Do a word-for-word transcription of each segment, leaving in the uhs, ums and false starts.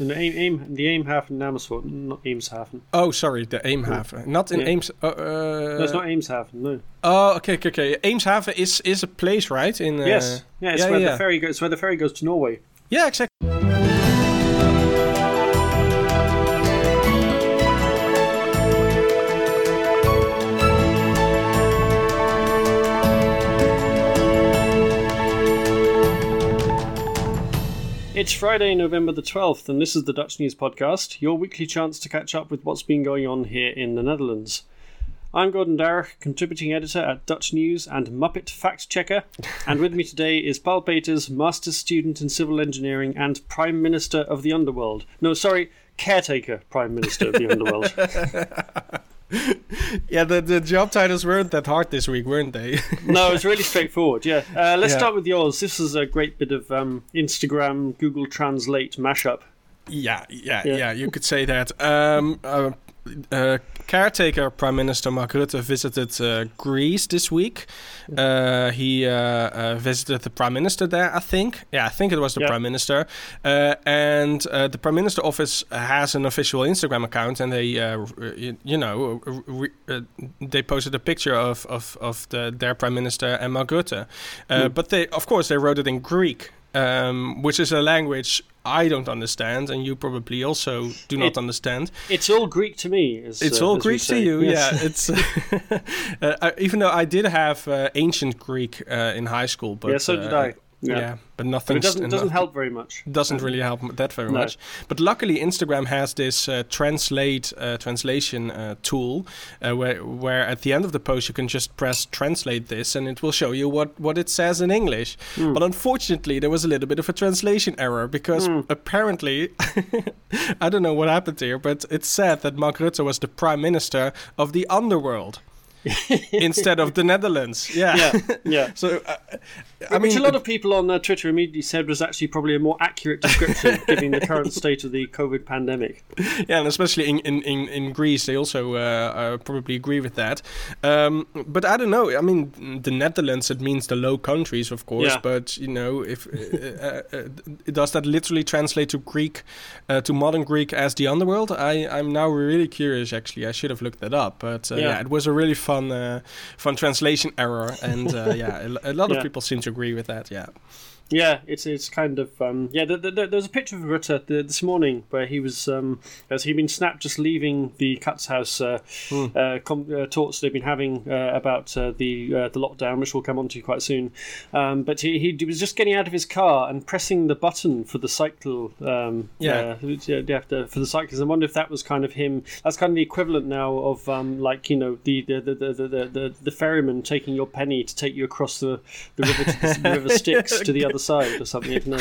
In the, Eem, the Eemshaven in Amersfoort, not Eemshaven. Oh, sorry, the Eemshaven. Not in yeah. Eems... Uh, no, it's not Eemshaven, no. Oh, okay, okay, okay. Eemshaven is, is a place, right? In uh, Yes, yeah, it's, yeah, where yeah. The ferry goes, it's where the ferry goes to Norway. Yeah, exactly. It's Friday, November the twelfth, and this is the Dutch News Podcast, your weekly chance to catch up with what's been going on here in the Netherlands. I'm Gordon Darragh, contributing editor at Dutch News and Muppet Fact Checker, and with me today is Paul Peters, master's student in civil engineering and Prime Minister of the Underworld. No, sorry, caretaker Prime Minister of the Underworld. yeah, the, the job titles weren't that hard this week, weren't they? No, it's really straightforward, yeah. Uh, let's yeah. start with yours. This is a great bit of um, Instagram, Google Translate mashup. Yeah, yeah, yeah, yeah you could say that. Um, uh, uh, caretaker Prime Minister Mark Rutte visited uh, Greece this week. Uh, he uh, uh, visited the Prime Minister there, I think. Yeah, I think it was the yeah. Prime Minister. Uh, and uh, the Prime Minister office has an official Instagram account, and they, uh, re- you know, re- uh, they posted a picture of of of the, their Prime Minister and Mark Rutte. Uh, mm. But they, of course, they wrote it in Greek, um, which is a language I don't understand, and you probably also do not it, understand. It's all Greek to me. As, it's uh, all Greek to you, yes. yeah. It's uh, uh, even though I did have uh, ancient Greek uh, in high school, but yeah, so did uh, I. Yeah. yeah, but nothing. It doesn't, doesn't help very much. Doesn't um, really help that very no. much. But luckily, Instagram has this uh, translate uh, translation uh, tool, uh, where where at the end of the post you can just press translate this, and it will show you what, what it says in English. Mm. But unfortunately, there was a little bit of a translation error because mm. apparently, I don't know what happened here, but it said that Mark Rutte was the Prime Minister of the Underworld. Instead of the Netherlands, yeah, yeah. yeah. So, uh, I which mean, a lot of people on uh, Twitter immediately said was actually probably a more accurate description, given the current state of the COVID pandemic. Yeah, and especially in in, in, in Greece, they also uh, uh, probably agree with that. Um, but I don't know. I mean, the Netherlands, it means the Low Countries, of course. Yeah. But you know, if uh, uh, uh, does that literally translate to Greek, uh, to modern Greek as the Underworld? I I'm now really curious. Actually, I should have looked that up. But uh, yeah. yeah, it was a really fun. Fun, uh, fun translation error, and uh, yeah, a, a lot yeah. of people seem to agree with that. Yeah, yeah, it's it's kind of um, yeah. The, the, the, there's a picture of Rutte the, this morning where he was um, as he'd been snapped just leaving the Catshuis uh, mm. uh, com- uh, talks they've been having uh, about uh, the uh, the lockdown, which we'll come on to quite soon. Um, but he, he was just getting out of his car and pressing the button for the cycle. Um, yeah, uh, for the cyclists. I wonder if that was kind of him. That's kind of the equivalent now of um, like you know the the. the The, the, the, the ferryman taking your penny to take you across the, the river to the river Styx to the other side or something. No.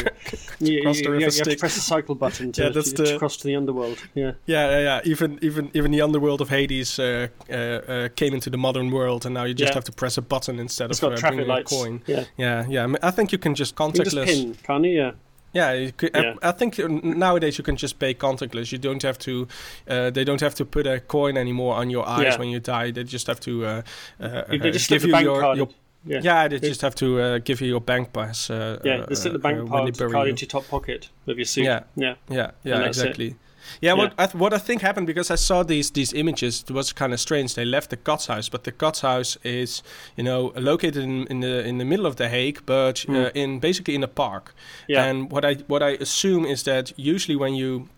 You, you, you, you have to press the cycle button to, yeah, to, the, to cross to the underworld. Yeah, yeah, yeah. yeah. Even, even, even the underworld of Hades uh, uh, uh, came into the modern world, and now you just yeah. have to press a button instead it's of got uh, bringing lights. A coin. Yeah, yeah, yeah. I mean, I think you can just contactless. You just pin, can't you? Yeah. Yeah, you could, yeah. I, I think nowadays you can just pay contactless. You don't have to. Uh, they don't have to put a coin anymore on your eyes yeah. when you die. They just have to uh, uh, they just give you your. your yeah. yeah, they just have to uh, give you your bank pass. Uh, yeah, they slip the bank uh, part, card you. into your top pocket of your suit. Yeah, yeah, yeah, yeah exactly. It. Yeah, yeah, what I th- what I think happened, because I saw these these images, it was kind of strange. They left the Catshuis, but the Catshuis is, you know, located in, in the in the middle of The Hague, but mm. uh, in basically in a park. Yeah. And what I what I assume is that usually when you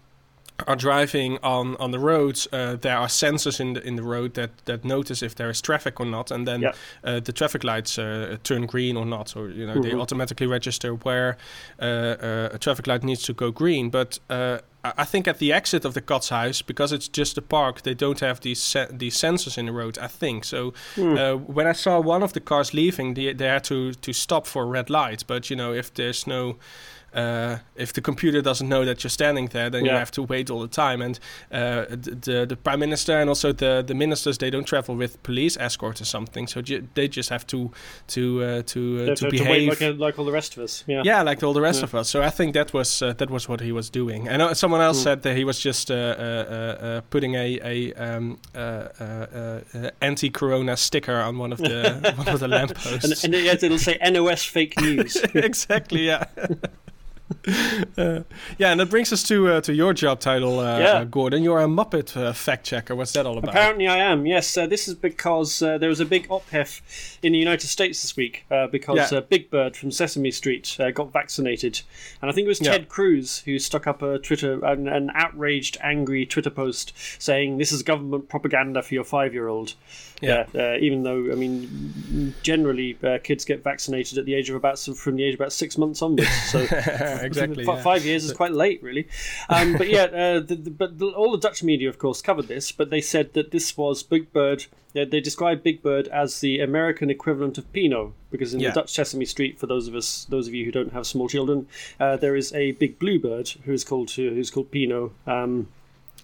are driving on, on the roads, uh, there are sensors in the in the road that, that notice if there is traffic or not, and then yeah. uh, the traffic lights uh, turn green or not, or you know mm-hmm. they automatically register where uh, uh, a traffic light needs to go green. But uh, I think at the exit of the Catshuis, because it's just a park, they don't have these se- these sensors in the road, I think. So mm. uh, when I saw one of the cars leaving, they they had to to stop for a red light. But you know, if there's no Uh, if the computer doesn't know that you're standing there, then yeah. you have to wait all the time. And uh, the, the the Prime Minister and also the, the ministers, they don't travel with police escort or something, so ju- they just have to to uh, to, uh, to to behave to wait like, like all the rest of us. Yeah, yeah like all the rest yeah. of us. So I think that was uh, that was what he was doing. And uh, someone else mm. said that he was just uh, uh, uh, putting a, a um, uh, uh, uh, anti-corona sticker on one of the one of the lampposts. And, and it'll say N O S fake news. Exactly. Yeah. Uh, yeah, and that brings us to uh, to your job title, uh, yeah. uh, Gordon. You're a Muppet uh, fact checker. What's that all about? Apparently, I am. Yes, uh, this is because uh, there was a big ophef in the United States this week uh, because yeah. uh, Big Bird from Sesame Street uh, got vaccinated, and I think it was Ted yeah. Cruz who stuck up a Twitter an, an outraged, angry Twitter post saying this is government propaganda for your five-year-old. Yeah. Uh, uh, even though, I mean, generally uh, kids get vaccinated at the age of about from the age of about six months onwards. So exactly, f- yeah. five years is quite late, really. Um, but yeah, uh, the, the, but the, all the Dutch media, of course, covered this. But they said that this was Big Bird. They, they described Big Bird as the American equivalent of Pino, because in yeah. the Dutch Sesame Street, for those of us, those of you who don't have small children, uh, there is a big blue bird who is called who's called Pino um,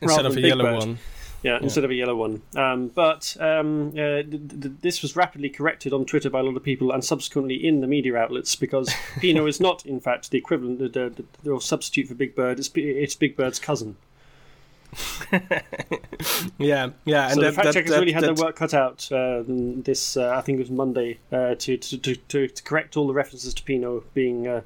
instead of a Big yellow Bird. one. Yeah, instead yeah. of a yellow one. Um, but um, uh, th- th- this was rapidly corrected on Twitter by a lot of people and subsequently in the media outlets because Pino is not, in fact, the equivalent the, the, the, or substitute for Big Bird. It's, it's Big Bird's cousin. yeah, yeah. And so that, the fact that, checkers that, really had that, their work cut out uh, this, uh, I think it was Monday, uh, to, to, to, to, to correct all the references to Pino being, uh,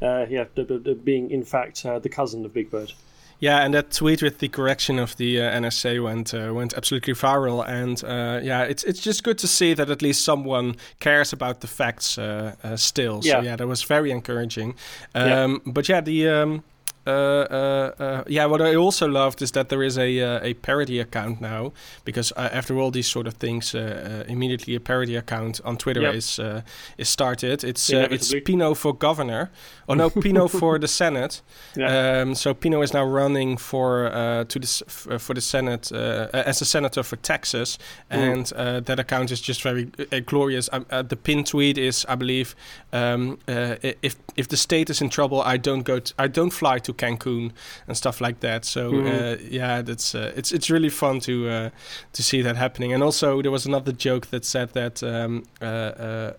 uh, yeah, the, the, the being in fact, uh, the cousin of Big Bird. Yeah, and that tweet with the correction of the uh, N S A went uh, went absolutely viral, and uh, yeah, it's it's just good to see that at least someone cares about the facts uh, uh, still. Yeah. So yeah, that was very encouraging. Um, yeah. But yeah, the. Um Uh, uh, uh, yeah, what I also loved is that there is a uh, a parody account now, because uh, after all these sort of things, uh, uh, immediately a parody account on Twitter yep. is uh, is started. It's uh, it's Pino for governor, oh no, Pino for the Senate. Yeah. Um, so Pino is now running for uh, to the f- for the Senate uh, as a senator for Texas, mm. and uh, that account is just very uh, glorious. Um, uh, the pin tweet is, I believe, um, uh, if if the state is in trouble, I don't go, t- I don't fly to Cancun and stuff like that. So mm-hmm. uh, yeah, that's uh, it's it's really fun to uh, to see that happening. And also there was another joke that said that um, uh, uh,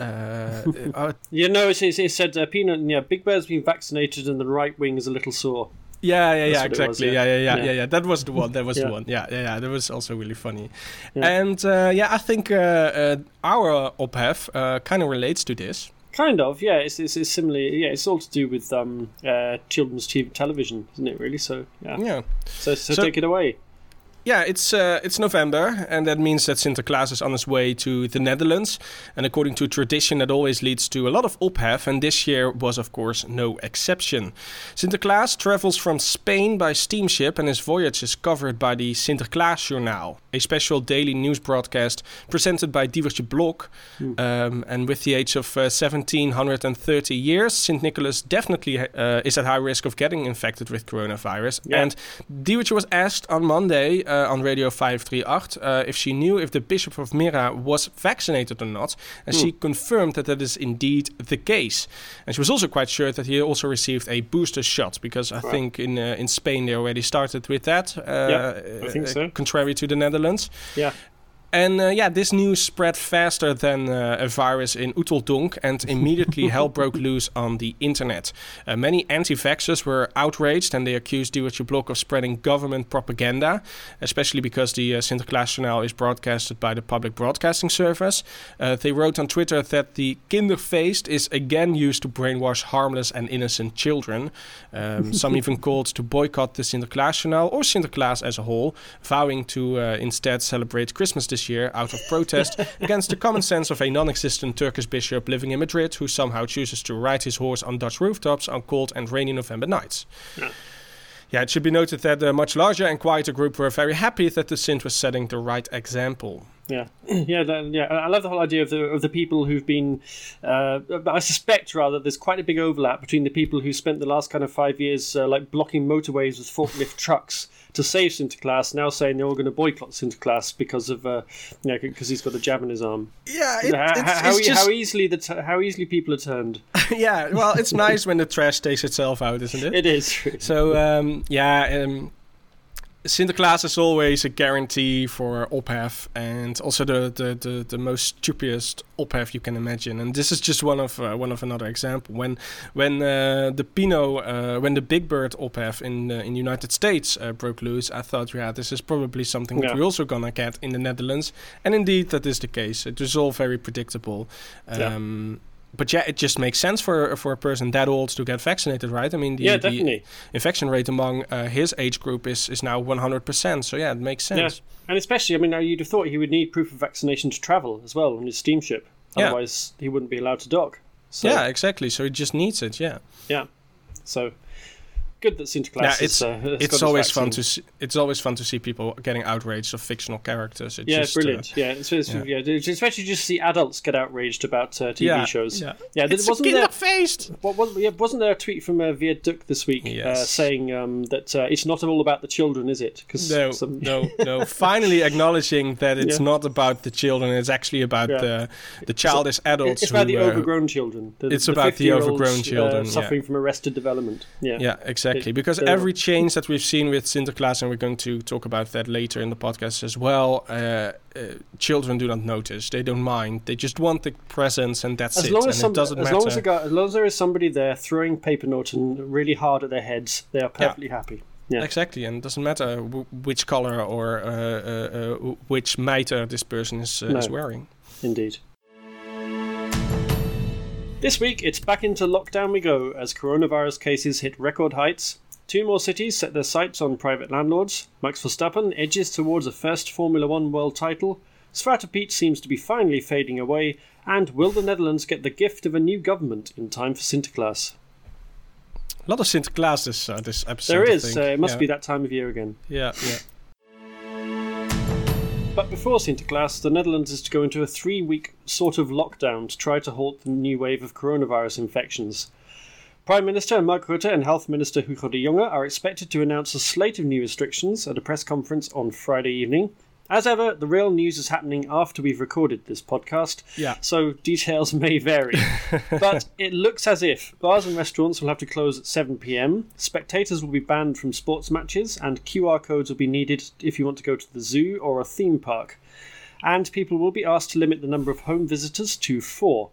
uh, uh, you know, it, it said uh, Peanut. Yeah, Big Bear's been vaccinated and the right wing is a little sore. Yeah, yeah, yeah, exactly. Was, yeah. Yeah, yeah, yeah, yeah, yeah, yeah. That was the one. That was yeah. the one. Yeah, yeah, yeah. That was also really funny. Yeah. And uh, yeah, I think uh, uh, our ophef uh, kind of relates to this. Kind of, yeah. It's, it's it's similar. Yeah, it's all to do with um, uh, children's t- television, isn't it? Really. So yeah. Yeah. So, so so take it away. Yeah, it's uh, it's November, and that means that Sinterklaas is on his way to the Netherlands. And according to tradition, that always leads to a lot of ophef. And this year was, of course, no exception. Sinterklaas travels from Spain by steamship, and his voyage is covered by the Sinterklaasjournaal, a special daily news broadcast presented by Diewertje Blok. Mm. Um, and with the age of uh, one thousand seven hundred thirty years, Saint Nicholas definitely uh, is at high risk of getting infected with coronavirus. Yeah. And Diewertje was asked on Monday uh, on Radio five three eight uh, if she knew if the Bishop of Myra was vaccinated or not. And mm. she confirmed that that is indeed the case. And she was also quite sure that he also received a booster shot, because I wow. think in uh, in Spain they already started with that. Uh, yeah, I think uh, so. Contrary to the Netherlands. Yeah. And uh, yeah, this news spread faster than uh, a virus in Oeteldonk, and immediately hell broke loose on the internet. Uh, many anti-vaxxers were outraged, and they accused Diewertje Blok of spreading government propaganda, especially because the uh, Sinterklaasjournaal is broadcasted by the public broadcasting service. Uh, they wrote on Twitter that the kinderfeest is again used to brainwash harmless and innocent children. Um, some even called to boycott the Sinterklaasjournaal or Sinterklaas as a whole, vowing to uh, instead celebrate Christmas this year out of protest against the common sense of a non-existent Turkish bishop living in Madrid who somehow chooses to ride his horse on Dutch rooftops on cold and rainy November nights. Yeah. Yeah, it should be noted that a much larger and quieter group were very happy that the Sint was setting the right example. Yeah, yeah, the, yeah. I love the whole idea of the of the people who've been. Uh, I suspect rather there's quite a big overlap between the people who spent the last kind of five years uh, like blocking motorways with forklift trucks to save Sinterklaas, now saying they're all going to boycott Sinterklaas because of uh, you know, because he's got a jab in his arm. Yeah, it, how, it's, how, it's just... how easily the t- how easily people are turned. Yeah, well, it's nice when the trash takes itself out, isn't it? It is. So um, yeah. Um, Sinterklaas is always a guarantee for ophef, and also the, the, the, the most stupidest ophef you can imagine. And this is just one of uh, one of another example. When when uh, the Pino, uh, when the Big Bird ophef in uh, in the United States uh, broke loose, I thought, yeah, this is probably something yeah. that we're also gonna get in the Netherlands. And indeed, that is the case. It is all very predictable. Um, yeah. But yeah, it just makes sense for for a person that old to get vaccinated, right? I mean, the, yeah, the infection rate among uh, his age group is, is now one hundred percent. So yeah, it makes sense. Yeah. And especially, I mean, you'd have thought he would need proof of vaccination to travel as well on his steamship. Otherwise, yeah. he wouldn't be allowed to dock. So, yeah, exactly. So he just needs it, yeah. Yeah. So good that Sinterklaas yeah, it's, is, uh, has it's got always his vaccine. Fun to see, it's always fun to see people getting outraged of fictional characters. It's yeah, just, brilliant. Uh, yeah, it's, it's, yeah. yeah, especially just see adults get outraged about uh, T V yeah, shows. Yeah, yeah. It's there, wasn't there, faced. What, what, yeah, wasn't there a tweet from uh, Via Duck this week yes. uh, saying um, that uh, it's not all about the children, is it? Cause no, some... no, no. Finally acknowledging that it's yeah. not about the children. It's actually about yeah. the the childish so, adults. It's who, about the overgrown uh, children. The, it's the about the overgrown children uh, suffering yeah. from arrested development. Yeah, yeah, exactly. Exactly, because every change that we've seen with Sinterklaas, and we're going to talk about that later in the podcast as well, uh, uh, children do not notice. They don't mind. They just want the presents, and that's it. And it doesn't matter. As long as, got, as long as there is somebody there throwing papernoten really hard at their heads, they are perfectly yeah. happy. Yeah. Exactly, and it doesn't matter w- which color or uh, uh, uh, which mitre this person is, uh, no. is wearing. Indeed. This week, it's back into lockdown we go as coronavirus cases hit record heights. Two more cities set their sights on private landlords. Max Verstappen edges towards a first Formula One world title. Zwarte Piet seems to be finally fading away. And will the Netherlands get the gift of a new government in time for Sinterklaas? A lot of Sinterklaas this, uh, this episode. There is. Uh, it must yeah. be that time of year again. Yeah, yeah. But before Sinterklaas, the Netherlands is to go into a three-week sort of lockdown to try to halt the new wave of coronavirus infections. Prime Minister Mark Rutte and Health Minister Hugo de Jonge are expected to announce a slate of new restrictions at a press conference on Friday evening. As ever, the real news is happening after we've recorded this podcast, yeah. so details may vary. But it looks as if bars and restaurants will have to close at seven p.m, spectators will be banned from sports matches, and Q R codes will be needed if you want to go to the zoo or a theme park. And people will be asked to limit the number of home visitors to four.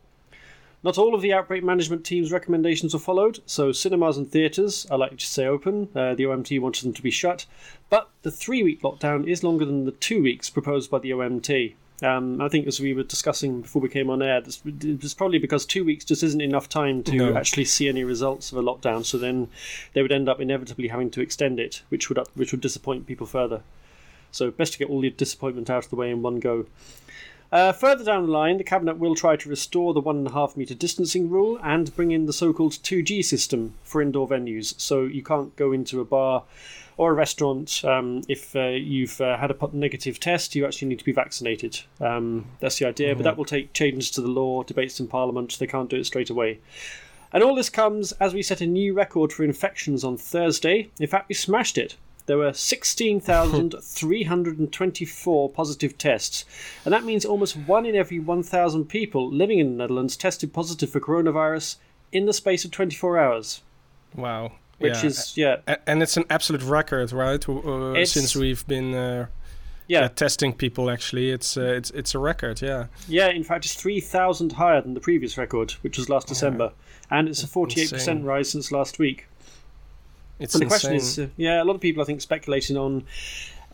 Not all of the outbreak management team's recommendations were followed, so cinemas and theatres are likely to stay open. Uh, the O M T wanted them to be shut, but the three-week lockdown is longer than the two weeks proposed by the O M T. Um, I think as we were discussing before we came on air, it's probably because two weeks just isn't enough time to no. actually see any results of a lockdown, so then they would end up inevitably having to extend it, which would, up, which would disappoint people further. So best to get all the disappointment out of the way in one go. Uh, further down the line, the Cabinet will try to restore the one and a half metre distancing rule and bring in the so-called two G system for indoor venues. So you can't go into a bar or a restaurant um, if uh, you've uh, had a negative test, you actually need to be vaccinated. Um, that's the idea, mm-hmm. but that will take changes to the law, debates in Parliament. They can't do it straight away. And all this comes as we set a new record for infections on Thursday. In fact, we smashed it. There were sixteen thousand three hundred twenty-four positive tests, and that means almost one in every one thousand people living in the Netherlands tested positive for coronavirus in the space of twenty-four hours. Wow. Which yeah. is, yeah. And it's an absolute record, right? Uh, since we've been uh, yeah. uh, testing people, actually. It's, uh, it's it's a record, yeah. Yeah, in fact, it's three thousand higher than the previous record, which was last December, yeah. and it's a forty-eight percent insane. Rise since last week. It's and the insane. Question is, uh, yeah, a lot of people I think speculating on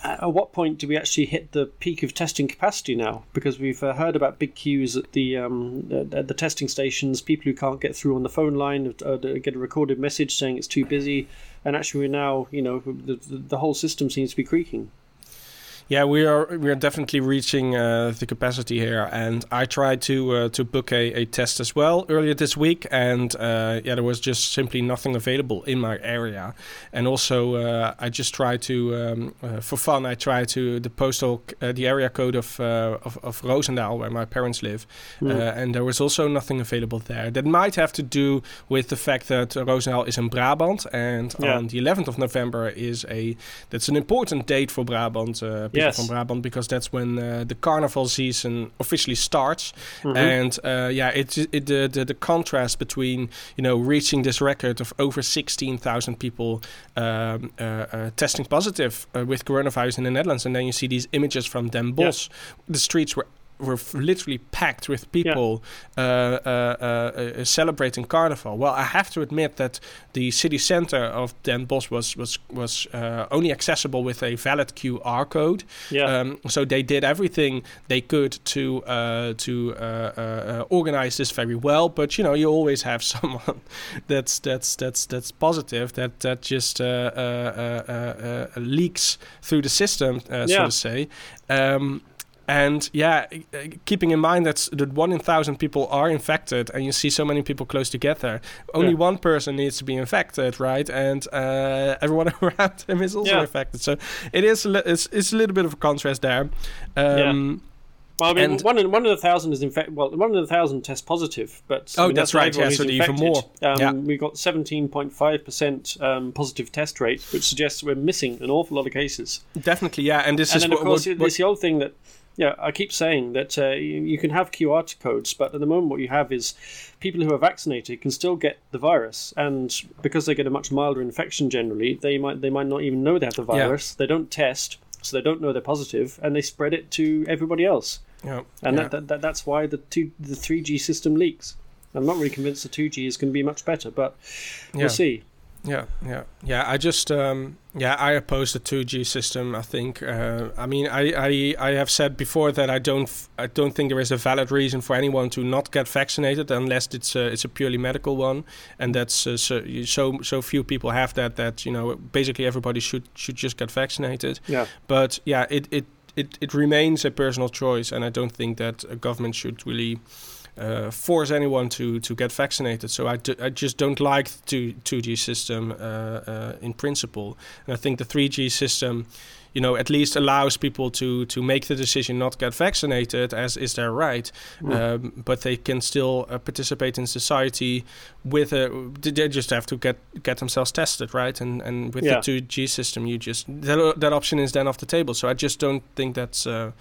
uh, at what point do we actually hit the peak of testing capacity now? Because we've uh, heard about big queues at the um, at the testing stations, people who can't get through on the phone line uh, get a recorded message saying it's too busy, and actually we're now, you know, the, the whole system seems to be creaking. Yeah, we are we are definitely reaching uh, the capacity here, and I tried to uh, to book a, a test as well earlier this week, and uh, yeah, there was just simply nothing available in my area. And also, uh, I just tried to um, uh, for fun, I tried to the postal uh, the area code of uh, of, of Roosendaal where my parents live, mm. uh, and there was also nothing available there. That might have to do with the fact that Roosendaal is in Brabant, and yeah. on the eleventh of November is a that's an important date for Brabant. Uh, Yes. From Brabant, because that's when uh, the carnival season officially starts, mm-hmm. and uh, yeah, it, it the, the the contrast between you know reaching this record of over sixteen thousand people um, uh, uh, testing positive uh, with coronavirus in the Netherlands, and then you see these images from Den Bosch, yeah. the streets were were literally packed with people yeah. uh, uh, uh, uh, celebrating Carnival. Well, I have to admit that the city center of Den Bosch was was was uh, only accessible with a valid Q R code. Yeah. Um, so they did everything they could to uh, to uh, uh, organize this very well. But you know, you always have someone that's that's that's that's positive that that just uh, uh, uh, uh, uh, leaks through the system, uh, yeah. so to say. Um, And yeah, keeping in mind that that one in thousand people are infected, and you see so many people close together, only yeah. one person needs to be infected, right? And uh, everyone around him is also yeah. infected. So it is li- it's, it's a little bit of a contrast there. Um, yeah. Well, I mean, one in one in a thousand is infected. Well, one in a thousand tests positive, but oh, I mean, that's, that's right. Yeah, so even more. Um, yeah. We've got seventeen point five percent positive test rate, which suggests we're missing an awful lot of cases. Definitely, yeah. And this and is then, of what, course what, what, it's the old thing that. Yeah, I keep saying that uh, you, you can have Q R codes, but at the moment what you have is people who are vaccinated can still get the virus, and because they get a much milder infection generally, they might they might not even know they have the virus. Yeah. They don't test, so they don't know they're positive, and they spread it to everybody else. Yeah, and yeah. That, that, that that's why the two, the three G system leaks. I'm not really convinced the two G is going to be much better, but we'll yeah. see. Yeah, yeah, yeah. I just, um, yeah, I oppose the two G system. I think, uh, I mean, I, I, I have said before that I don't, f- I don't think there is a valid reason for anyone to not get vaccinated unless it's a, it's a purely medical one, and that's uh, so, so, so few people have that that you know basically everybody should should just get vaccinated. Yeah. But yeah, it it it, it remains a personal choice, and I don't think that a government should really. Uh, force anyone to, to get vaccinated. So I, do, I just don't like the two G system uh, uh, in principle. And I think the three G system, you know, at least allows people to, to make the decision not get vaccinated, as is their right. Mm. Um, but they can still uh, participate in society with a... They just have to get, get themselves tested, right? And and with yeah. the two G system, you just... That, that option is then off the table. So I just don't think that's... Uh,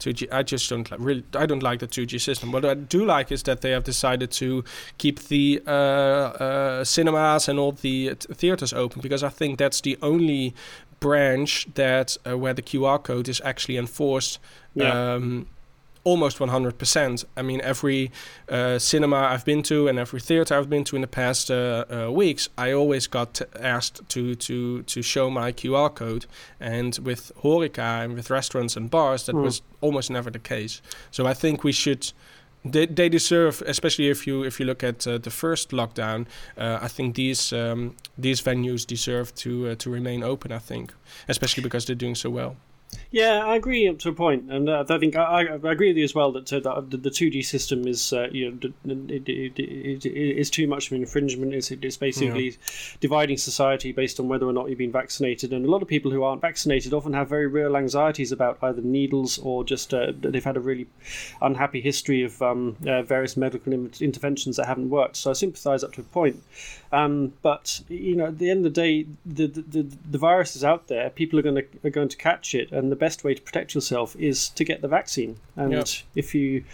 two G, I just don't like, really. I don't like the two G system. What I do like is that they have decided to keep the uh, uh, cinemas and all the th- theaters open, because I think that's the only branch that uh, where the Q R code is actually enforced. Yeah. Um, almost one hundred percent. I mean, every uh, cinema I've been to and every theater I've been to in the past uh, uh, weeks, I always got t- asked to, to, to show my Q R code. And with horeca and with restaurants and bars, that mm. was almost never the case. So I think we should... They, they deserve, especially if you if you look at uh, the first lockdown. Uh, I think these um, these venues deserve to uh, to remain open. I think, especially because they're doing so well. Yeah, I agree up to a point, and uh, I think I, I agree with you as well that, uh, that the two G system is uh, you know it, it, it, it is too much of an infringement. It's, it's basically yeah. dividing society based on whether or not you've been vaccinated, and a lot of people who aren't vaccinated often have very real anxieties about either needles or just uh, they've had a really unhappy history of um, uh, various medical interventions that haven't worked. So I sympathise up to a point. Um, but you know, at the end of the day, the the, the, the virus is out there. People are going to are going to catch it, and the best way to protect yourself is to get the vaccine. And yep. if you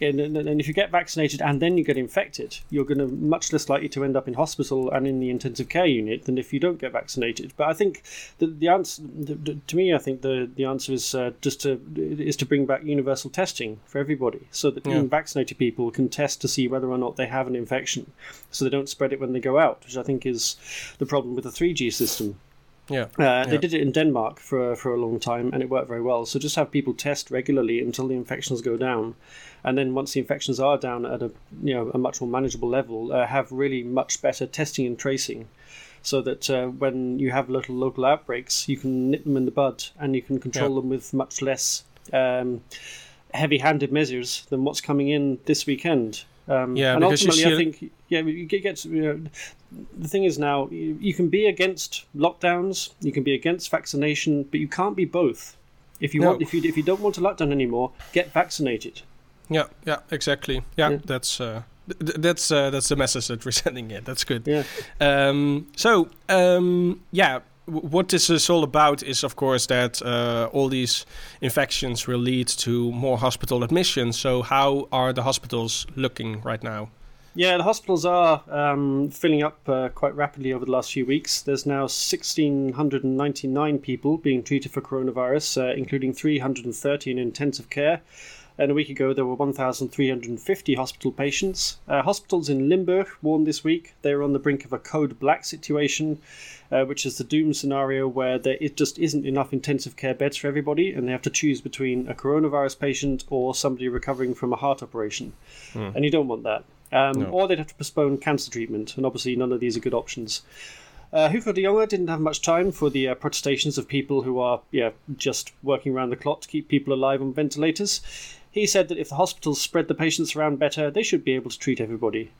and, and if you get vaccinated and then you get infected, you're going to much less likely to end up in hospital and in the intensive care unit than if you don't get vaccinated. But I think the the answer the, the, to me, I think the the answer is uh, just to is to bring back universal testing for everybody, so that yeah. even vaccinated people can test to see whether or not they have an infection, so they don't spread it when they go out. Out, which I think is the problem with the three G system. Yeah, uh, yeah. They did it in Denmark for for a long time, and it worked very well. So just have people test regularly until the infections go down, and then once the infections are down at a you know a much more manageable level, uh, have really much better testing and tracing, so that uh, when you have little local outbreaks, you can nip them in the bud and you can control yeah. them with much less um, heavy-handed measures than what's coming in this weekend. Um, yeah, and ultimately, I think yeah, you get to, you know, the thing is now you, you can be against lockdowns, you can be against vaccination, but you can't be both. If you no. want, if you if you don't want a lockdown anymore, get vaccinated. Yeah, yeah, exactly. Yeah, yeah. that's uh, th- that's uh, that's the message that we're sending. Yeah, that's good. Yeah. Um, so um, yeah. What this is all about is, of course, that uh, all these infections will lead to more hospital admissions. So how are the hospitals looking right now? Yeah, the hospitals are um, filling up uh, quite rapidly over the last few weeks. There's now one thousand six hundred ninety-nine people being treated for coronavirus, uh, including three hundred thirty in intensive care. And a week ago, there were one thousand three hundred fifty hospital patients. Uh, hospitals in Limburg warned this week they are on the brink of a code black situation, uh, which is the doom scenario where there it just isn't enough intensive care beds for everybody, and they have to choose between a coronavirus patient or somebody recovering from a heart operation. Mm. And you don't want that. Um, no. Or they'd have to postpone cancer treatment, and obviously none of these are good options. Uh, Hugo de Jonge didn't have much time for the uh, protestations of people who are yeah, just working around the clock to keep people alive on ventilators. He said that if the hospitals spread the patients around better, they should be able to treat everybody.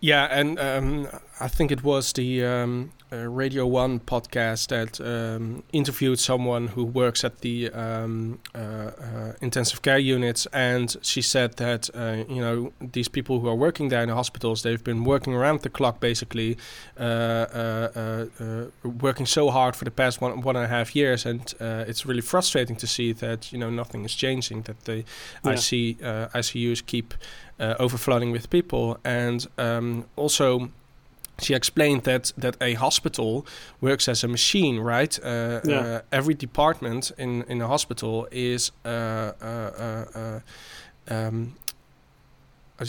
Yeah, and um, I think it was the um, uh, Radio One podcast that um, interviewed someone who works at the um, uh, uh, intensive care units, and she said that uh, you know these people who are working there in the hospitals, they've been working around the clock basically, uh, uh, uh, uh, working so hard for the past one one and a half years, and uh, it's really frustrating to see that you know nothing is changing, that the yeah. I C uh, I C Us keep. Uh, overflowing with people. And um, also she explained that that a hospital works as a machine, right? Uh, yeah. uh, every department in, in a hospital is uh, uh, uh, uh, um,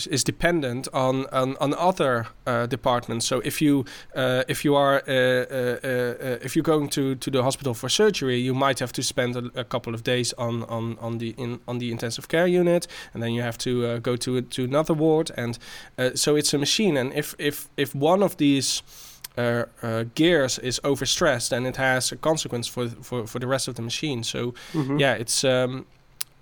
is dependent on on, on other uh, departments. So if you uh, if you are uh, uh, uh, if you're going to, to the hospital for surgery, you might have to spend a, a couple of days on on, on the in, on the intensive care unit, and then you have to uh, go to to another ward, and uh, so it's a machine. And if if, if one of these Uh, uh, gears is overstressed, then it has a consequence for for, for the rest of the machine. So mm-hmm. yeah, it's. Um,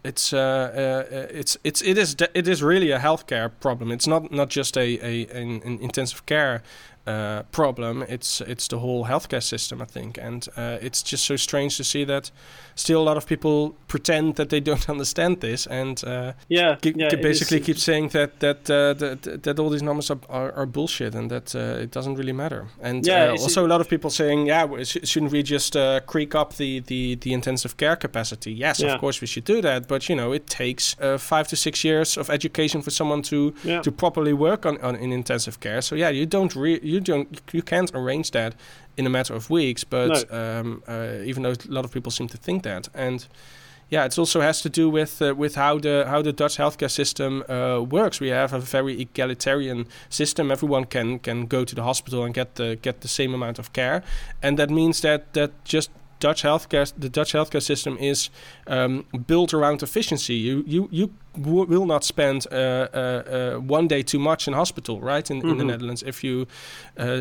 It's uh, uh, it's it's it is de- it is really a healthcare problem. It's not, not just a, a an, an intensive care uh, problem. It's it's the whole healthcare system, I think, and uh, it's just so strange to see that still a lot of people pretend that they don't understand this, and uh, yeah, keep, yeah, basically keep saying that that uh, that, that all these numbers are, are, are bullshit and that uh, it doesn't really matter. And yeah, uh, also it, a lot of people saying, yeah, sh- shouldn't we just uh, creak up the, the, the intensive care capacity? Yes, yeah. Of course we should do that, but But you know, it takes uh, five to six years of education for someone to yeah. to properly work on, on in intensive care. So yeah, you don't re- you don't you can't arrange that in a matter of weeks. But no. um, uh, even though a lot of people seem to think that, and yeah, it also has to do with uh, with how the how the Dutch healthcare system uh, works. We have a very egalitarian system. Everyone can can go to the hospital and get the get the same amount of care, and that means that that just. Dutch healthcare, the Dutch healthcare system is um, built around efficiency. You you you w- will not spend uh, uh, uh, one day too much in hospital, right? In, mm-hmm. in the Netherlands, if you uh,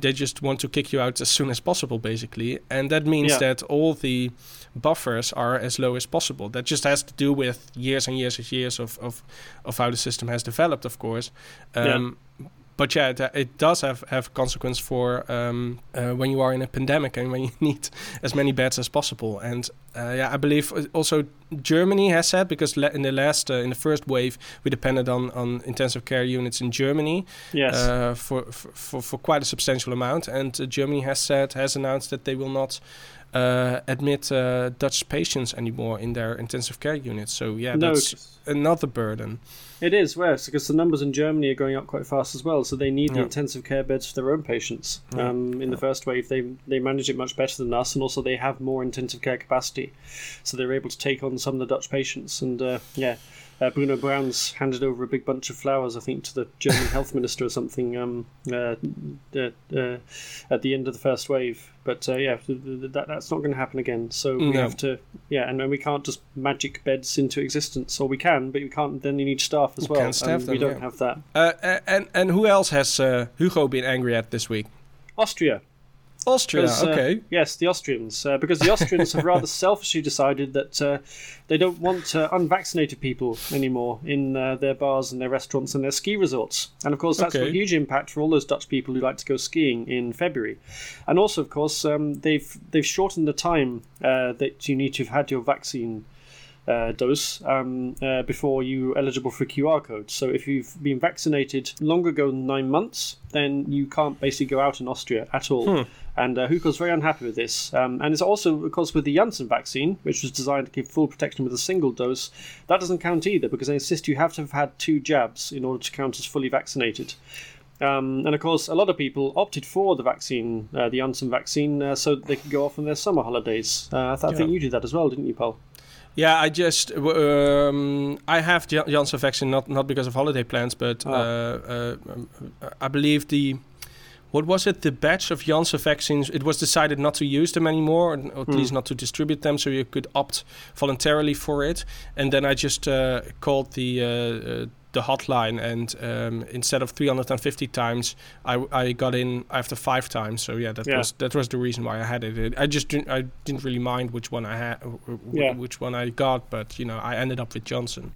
they just want to kick you out as soon as possible, basically, and that means yeah. that all the buffers are as low as possible. That just has to do with years and years and years of of, of how the system has developed, of course. Um, yeah. But yeah, it, it does have, have consequence for um, uh, when you are in a pandemic and when you need as many beds as possible. And uh, yeah, I believe also Germany has said, because le- in the last uh, in the first wave we depended on, on intensive care units in Germany yes. uh, for, for for quite a substantial amount. And uh, Germany has said has announced that they will not uh, admit uh, Dutch patients anymore in their intensive care units. So yeah, no, that's another burden. It is worse because the numbers in Germany are going up quite fast as well. So they need yeah. the intensive care beds for their own patients. Yeah. Um, in the first wave, they they manage it much better than us, and also they have more intensive care capacity, so they're able to take on some of the Dutch patients. And uh, yeah, uh, Bruno Brown's handed over a big bunch of flowers, I think, to the German health minister or something um, uh, uh, uh, at the end of the first wave. But uh, yeah, that that's not going to happen again. So we no. have to yeah, and, and we can't just magic beds into existence, or we can, but you can't. Then you need staff. As well, and them, we don't yeah. have that. Uh, and and who else has uh, Hugo been angry at this week? Austria. Austria, uh, okay. Yes, the Austrians, uh, because the Austrians have rather selfishly decided that uh, they don't want uh, unvaccinated people anymore in uh, their bars and their restaurants and their ski resorts. And of course, that's okay. a huge impact for all those Dutch people who like to go skiing in February. And also, of course, um, they've they've shortened the time uh, that you need to have had your vaccine. Uh, dose um, uh, before you're eligible for a Q R code. So if you've been vaccinated longer ago than nine months, then you can't basically go out in Austria at all. Hmm. And uh, Hugo's very unhappy with this. Um, and it's also, of course, with the Janssen vaccine, which was designed to give full protection with a single dose, that doesn't count either because they insist you have to have had two jabs in order to count as fully vaccinated. Um, and of course, a lot of people opted for the vaccine, uh, the Janssen vaccine, uh, so that they could go off on their summer holidays. Uh, I, th- I yeah. think you did that as well, didn't you, Paul? Yeah, I just um, I have the Janssen vaccine not not because of holiday plans, but oh. uh, uh, I believe the what was it the batch of Janssen vaccines. It was decided not to use them anymore, or at mm. least not to distribute them, so you could opt voluntarily for it. And then I just uh, called the. Uh, uh, the hotline, and um, instead of three hundred fifty times, I, I got in after five times. So yeah, that yeah. was that was the reason why I had it. it I just didn't, I didn't really mind which one I had, w- yeah. which one I got, but you know, I ended up with Johnson.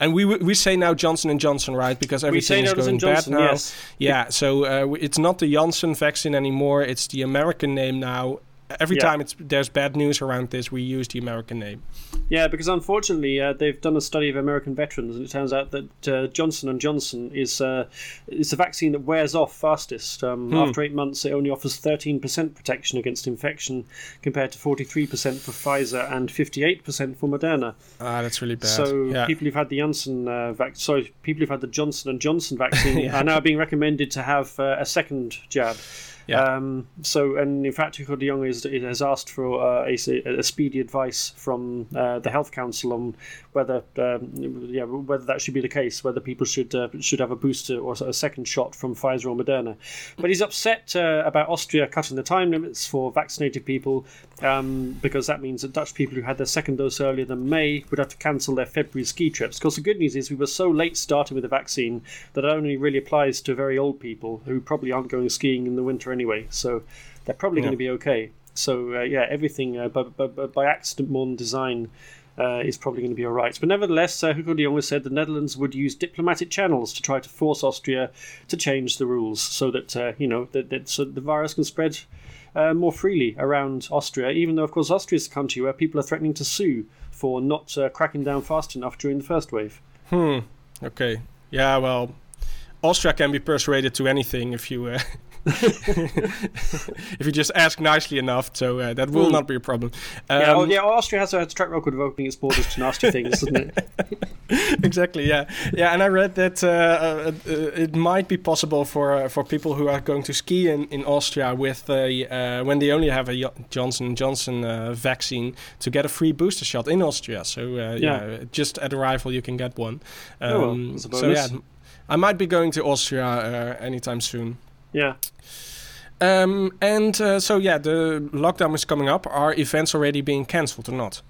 And we we say now Johnson and Johnson, right? Because everything is going bad now. Yes. Yeah, so uh, it's not the Janssen vaccine anymore. It's the American name now. Every yeah. time it's, there's bad news around this, we use the American name. Yeah, because unfortunately, uh, they've done a study of American veterans, and it turns out that uh, Johnson and Johnson is uh, is the vaccine that wears off fastest. Um, hmm. After eight months, it only offers thirteen percent protection against infection, compared to forty-three percent for Pfizer and fifty-eight percent for Moderna. Ah, that's really bad. So yeah. people who've had the Janssen uh, vac- sorry, people who've had the Johnson and Johnson vaccine yeah. are now being recommended to have uh, a second jab. Yeah. Um, so, and in fact, Hugo de Jonge is, has asked for uh, a, a speedy advice from uh, the Health Council on whether, um, yeah, whether that should be the case, whether people should uh, should have a booster or a second shot from Pfizer or Moderna. But he's upset uh, about Austria cutting the time limits for vaccinated people, um, because that means that Dutch people who had their second dose earlier than May would have to cancel their February ski trips. Because the good news is we were so late starting with the vaccine that it only really applies to very old people who probably aren't going skiing in the winter anyway, so they're probably yeah. going to be okay. So uh, yeah, everything uh, by, by, by accident more than design uh, is probably going to be all right. But nevertheless, uh, Hugo de Jonge said the Netherlands would use diplomatic channels to try to force Austria to change the rules so that uh, you know that, that so the virus can spread uh, more freely around Austria. Even though, of course, Austria is a country where people are threatening to sue for not uh, cracking down fast enough during the first wave. Hmm. Okay. Yeah. Well, Austria can be persuaded to anything if you. Uh, if you just ask nicely enough, so uh, that will mm. not be a problem. Um, yeah, well, yeah, Austria has a track record of opening its borders to nasty things, doesn't it? Exactly, yeah. Yeah, and I read that uh, uh, it might be possible for uh, for people who are going to ski in, in Austria with a, uh, when they only have a Johnson and Johnson uh, vaccine to get a free booster shot in Austria. So uh, yeah. yeah, just at arrival you can get one. Um, oh, well, that's a bonus. So yeah, I might be going to Austria uh, anytime soon. Yeah. Um, and uh, so, yeah, the lockdown is coming up. Are events already being cancelled or not?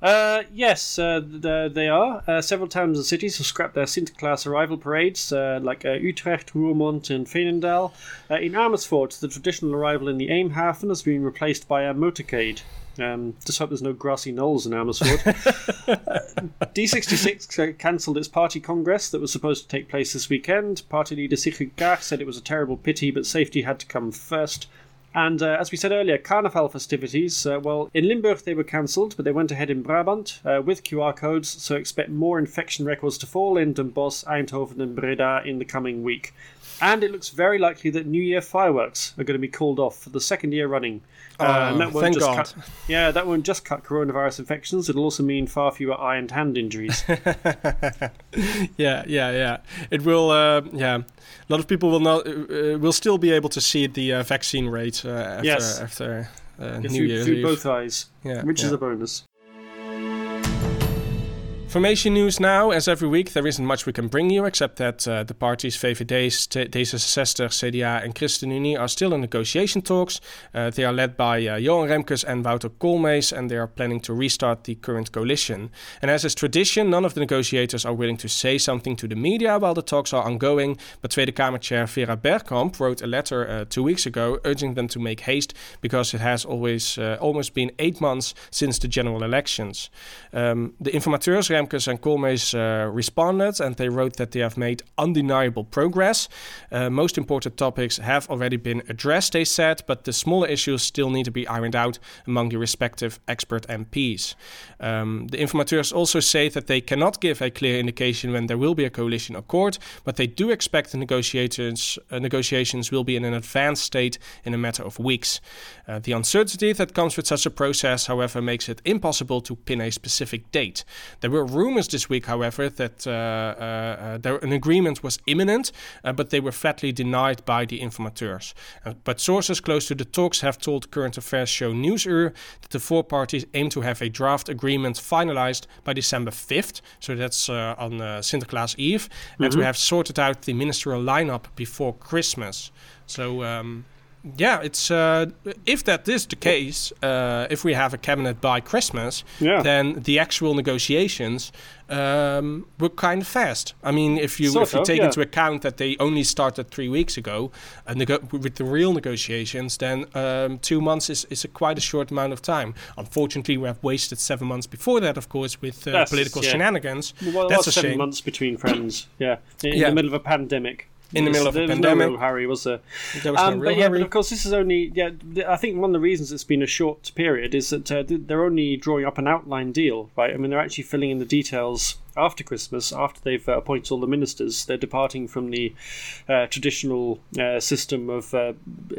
Uh, yes, uh, th- they are. Uh, several towns and cities have scrapped their Sinterklaas arrival parades, uh, like uh, Utrecht, Roermond and Veenendaal. Uh, in Amersfoort, the traditional arrival in the Eemshaven has been replaced by a motorcade. Um, just hope there's no grassy knolls in Amersfoort. uh, D sixty-six uh, cancelled its party congress that was supposed to take place this weekend. Party leader Sigrid Kaag said it was a terrible pity, but safety had to come first. And uh, as we said earlier, Carnival festivities, uh, well, in Limburg they were cancelled, but they went ahead in Brabant uh, with Q R codes, so expect more infection records to fall in Den Bosch, Eindhoven and Breda in the coming week. And it looks very likely that New Year fireworks are going to be called off for the second year running. Oh, uh, and that won't thank just God. Cut, yeah, that won't just cut coronavirus infections. It'll also mean far fewer eye and hand injuries. yeah, yeah, yeah. It will, uh, yeah. A lot of people will not, uh, will still be able to see the uh, vaccine rate uh, after, yes. after uh, New Year's Through Eve. both eyes, yeah, which yeah. is a bonus. Information news now. As every week, there isn't much we can bring you, except that uh, the parties V V D, D zesenzestig, C D A and ChristenUnie are still in negotiation talks. Uh, they are led by uh, Johan Remkes and Wouter Koolmees, and they are planning to restart the current coalition. And as is tradition, none of the negotiators are willing to say something to the media while the talks are ongoing, but Tweede Kamer Chair Vera Bergkamp wrote a letter uh, two weeks ago urging them to make haste, because it has always uh, almost been eight months since the general elections. Um, the informateurs Remkes and Koolmees uh, responded, and they wrote that they have made undeniable progress. Uh, most important topics have already been addressed, they said, but the smaller issues still need to be ironed out among the respective expert M Ps. Um, the informateurs also say that they cannot give a clear indication when there will be a coalition accord, but they do expect the negotiations, uh, negotiations will be in an advanced state in a matter of weeks. Uh, the uncertainty that comes with such a process, however, makes it impossible to pin a specific date. There were rumors this week, however, that uh, uh, there, an agreement was imminent, uh, but they were flatly denied by the informateurs. Uh, but sources close to the talks have told Current Affairs show Newsuur that the four parties aim to have a draft agreement finalized by December fifth, so that's uh, on uh, Sinterklaas Eve, mm-hmm. and to have sorted out the ministerial lineup before Christmas. So... Um, Yeah, it's uh, if that is the case, uh, if we have a cabinet by Christmas, yeah. then the actual negotiations um, were kind of fast. I mean, if you sort if you of, take yeah. into account that they only started three weeks ago uh, nego- with the real negotiations, then um, two months is, is a quite a short amount of time. Unfortunately, we have wasted seven months before that, of course, with uh, political yeah. shenanigans. Well, that's a seven shame. months between friends, yeah, in, in yeah. the middle of a pandemic. In the middle of a pandemic. There was no real hurry, was there? There was um, no real but yeah, hurry. But of course, this is only... Yeah, I think one of the reasons it's been a short period is that uh, they're only drawing up an outline deal, right? I mean, they're actually filling in the details after Christmas, after they've uh, appointed all the ministers. They're departing from the uh, traditional uh, system of uh,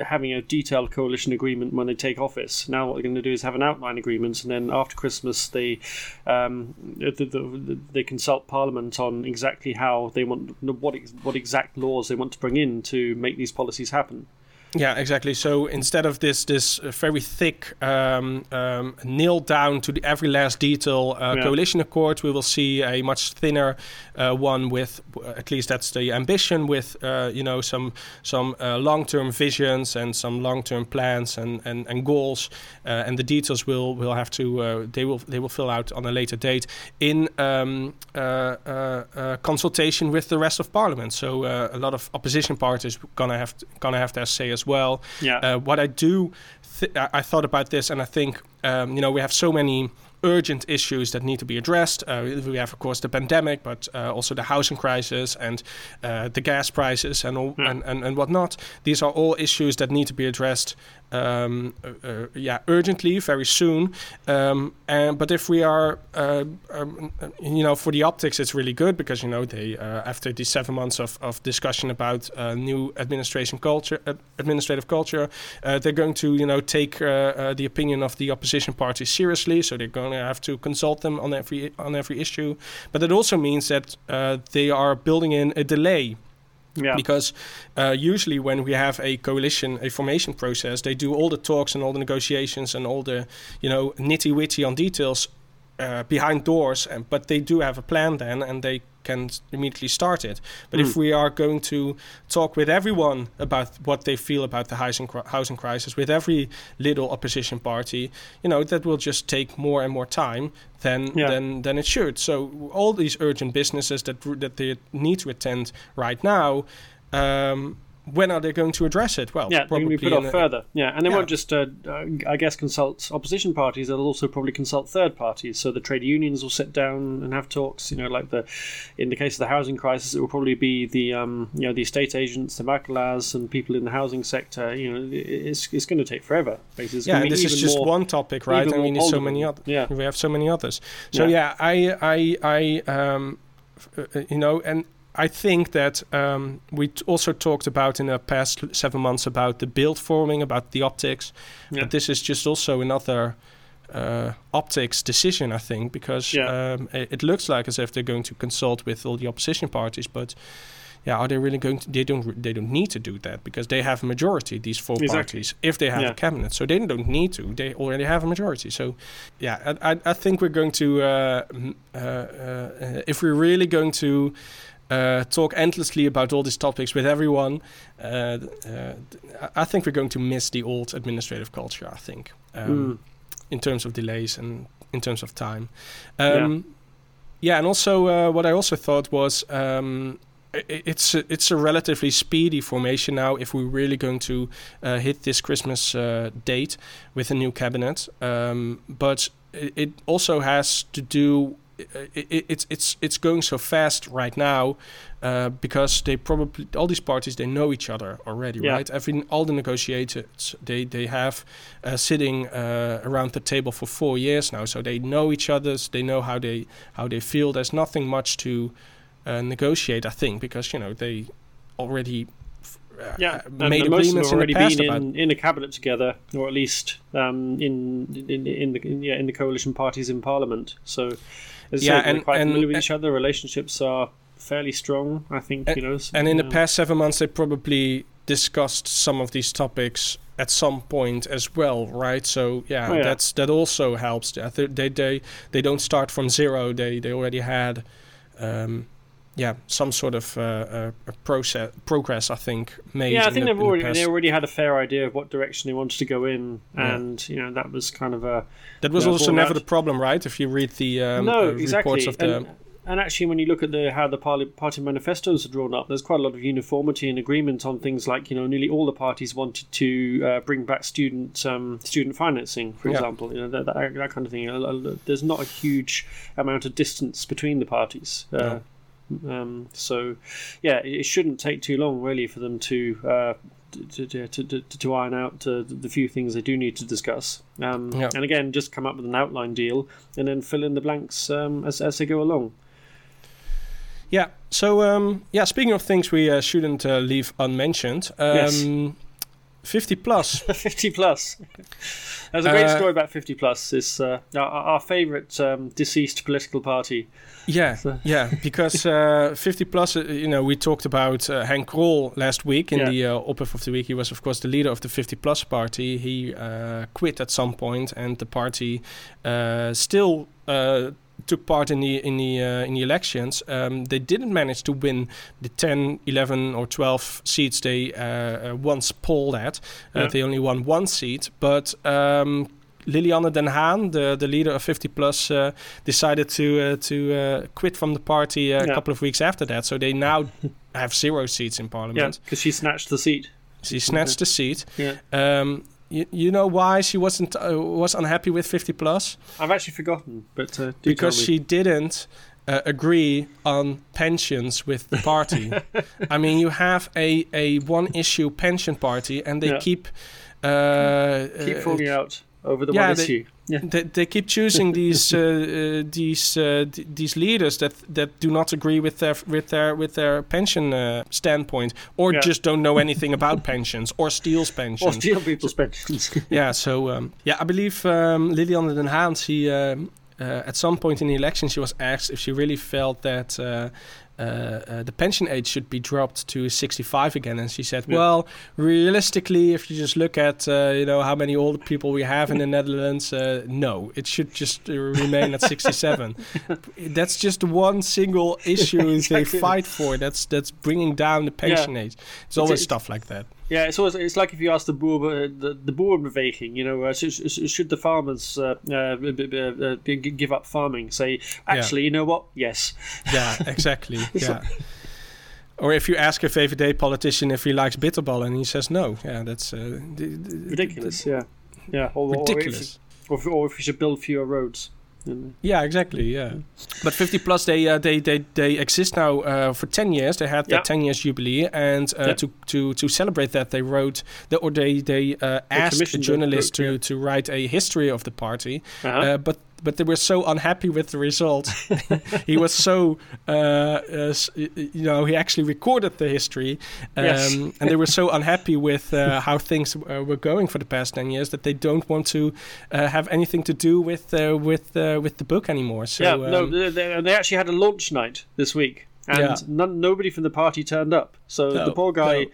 having a detailed coalition agreement when they take office. Now what they're going to do is have an outline agreement, and then after Christmas they um, the, the, the, they consult Parliament on exactly how they want, what ex- what exact laws they want to bring in to make these policies happen. Yeah, exactly. So instead of this this very thick um, um, nailed down to the every last detail uh, yeah. coalition accord, we will see a much thinner uh, one with, at least that's the ambition, with uh, you know some some uh, long-term visions and some long-term plans and and, and goals, uh, and the details will will have to uh, they will they will fill out on a later date in um, uh, uh, uh, consultation with the rest of Parliament. So uh, a lot of opposition parties gonna have to, gonna have their say as well. Yeah. Uh, what I do, th- I thought about this, and I think um, you know we have so many urgent issues that need to be addressed. Uh, we have, of course, the pandemic, but uh, also the housing crisis and uh, the gas prices and all yeah. and, and, and whatnot. These are all issues that need to be addressed. Um, uh, uh, yeah, urgently, very soon. Um, and but if we are, uh, um, you know, for the optics, it's really good because you know they uh, after the seven months of, of discussion about uh, new administration culture, uh, administrative culture, uh, they're going to you know take uh, uh, the opinion of the opposition parties seriously. So they're going to have to consult them on every on every issue. But it also means that uh, they are building in a delay. Yeah. Because uh, usually when we have a coalition, a formation process, they do all the talks and all the negotiations and all the, you know, nitty-witty on details uh, behind doors. And, but they do have a plan then, and they can immediately start it. But mm. if we are going to talk with everyone about what they feel about the housing cri- housing crisis, with every little opposition party, you know, that will just take more and more time than yeah. than, than it should. So all these urgent businesses that that they need to attend right now, um, when are they going to address it? Well, yeah, probably they can be put off further. Yeah, and they yeah. won't just, uh, I guess, consult opposition parties. They'll also probably consult third parties. So the trade unions will sit down and have talks. You know, like the, in the case of the housing crisis, it will probably be the, um, you know, the estate agents, the makelaars, and people in the housing sector. You know, it's it's going to take forever. Basically, it's yeah, and this is just more, one topic, right? I mean, there's so many other. Yeah. we have so many others. So yeah, yeah I, I, I, um, you know, and. I think that um, we t- also talked about in the past seven months about the build forming, about the optics. Yeah. But this is just also another uh, optics decision, I think, because yeah. um, it, it looks like as if they're going to consult with all the opposition parties, but... Yeah, are they really going to? They don't. They don't need to do that because they have a majority. These four exactly. parties, if they have yeah. a cabinet, so they don't need to. They already have a majority. So, yeah, I, I think we're going to. Uh, uh, uh, if we're really going to uh, talk endlessly about all these topics with everyone, uh, uh, I think we're going to miss the old administrative culture. I think, um, mm. in terms of delays and in terms of time. Um, yeah. yeah, and also uh, what I also thought was. Um, It's a, it's a relatively speedy formation now if we're really going to uh, hit this Christmas uh, date with a new cabinet. Um, but it also has to do... It, it's it's it's going so fast right now uh, because they probably all these parties they know each other already, yeah. right? Every all the negotiators they they have uh, sitting uh, around the table for four years now, so they know each other. They know how they how they feel. There's nothing much to. Uh, negotiate, I think, because you know they already f- yeah, uh, made and most of them have already been in, in the cabinet together, or at least um, in in in the in, yeah, in the coalition parties in parliament. So as yeah, say, and, they're quite and, familiar with and, each other. Relationships are fairly strong, I think. And, you know, so, and in yeah. the past seven months, they probably discussed some of these topics at some point as well, right? So yeah, oh, yeah. that's that also helps. They they they, they don't start from zero. They they already had. Um, Yeah, some sort of uh, uh, process, progress, I think, made. Yeah, I think the, they've already the they already had a fair idea of what direction they wanted to go in, yeah. and you know that was kind of a. That was you know, also never out. the problem, right? If you read the um, no, uh, exactly. reports of the. And, and actually, when you look at the how the party manifestos are drawn up, there's quite a lot of uniformity and agreement on things like, you know, nearly all the parties wanted to uh, bring back student um, student financing, for yeah. example, you know, that, that, that kind of thing. There's not a huge amount of distance between the parties. Uh, yeah. Um, so, yeah, it shouldn't take too long, really, for them to uh, to, to, to, to iron out uh, the few things they do need to discuss. Um, yeah. And again, just come up with an outline deal and then fill in the blanks um, as as they go along. Yeah. So, um, yeah. Speaking of things we uh, shouldn't uh, leave unmentioned. Um, yes. fifty plus fifty plus There's a great uh, story about fifty plus It's uh, our, our favourite um, deceased political party. Yeah, so. yeah, because uh, fifty plus uh, you know, we talked about uh, Henk Krol last week in yeah. the uh, Opef of the Week. He was, of course, the leader of the fifty plus party. He uh, quit at some point, and the party uh, still... Uh, took part in the in the uh, in the elections. Um, they didn't manage to win the ten, eleven, or twelve seats they uh, uh, once polled at. Uh, yeah. They only won one seat, but um, Lilianne den Haan, the, the leader of fifty plus, uh, decided to uh, to uh, quit from the party uh, yeah. a couple of weeks after that. So they now have zero seats in parliament. Yeah, because she snatched the seat. She snatched the seat. Yeah. Um, You, you know why she wasn't uh, was unhappy with fifty plus? I've actually forgotten, but uh, do because tell me. She didn't uh, agree on pensions with the party. I mean, you have a, a one issue pension party, and they yeah. keep uh, keep falling uh, out over the yeah, one issue. They, yeah. they, they keep choosing these uh, uh, these uh, d- these leaders that, that do not agree with their with their with their pension uh, standpoint, or yeah. just don't know anything about pensions, or steals pensions, or steal people's pensions. yeah. So um, yeah, I believe um, Lilianne den Haan. She um, uh, at some point in the election, she was asked if she really felt that. Uh, Uh, uh, the pension age should be dropped to sixty-five again, and she said, yeah. "Well, realistically, if you just look at uh, you know how many older people we have in the Netherlands, uh, no, it should just uh, remain at sixty-seven That's just one single issue exactly. they fight for. That's that's bringing down the pension yeah. age. It's always it's, stuff like that. Yeah, it's always it's like if you ask the Boer the, the Boerbeweging, you know, uh, should, should the farmers uh, uh, give up farming? Say, actually, yeah. you know what? Yes. Yeah, exactly. Yeah. Or if you ask a V V D politician if he likes bitterball and he says no, yeah, that's uh, d- d- ridiculous. D- yeah, yeah, or, ridiculous. Or if, or if you should build fewer roads. Yeah, exactly. Yeah, but fifty plus they uh, they they they exist now uh, for ten years They had yeah. the ten years jubilee, and uh, yeah. to to to celebrate that, they wrote the, or they they uh, asked the journalists to yeah. to write a history of the party, uh-huh. uh, but. But they were so unhappy with the result. He was so, uh, uh, you know, he actually recorded the history. Um, yes. And they were so unhappy with uh, how things uh, were going for the past ten years that they don't want to uh, have anything to do with uh, with uh, with the book anymore. So, yeah, um, no, they, they actually had a launch night this week. And yeah. none, nobody from the party turned up. So no, the poor guy,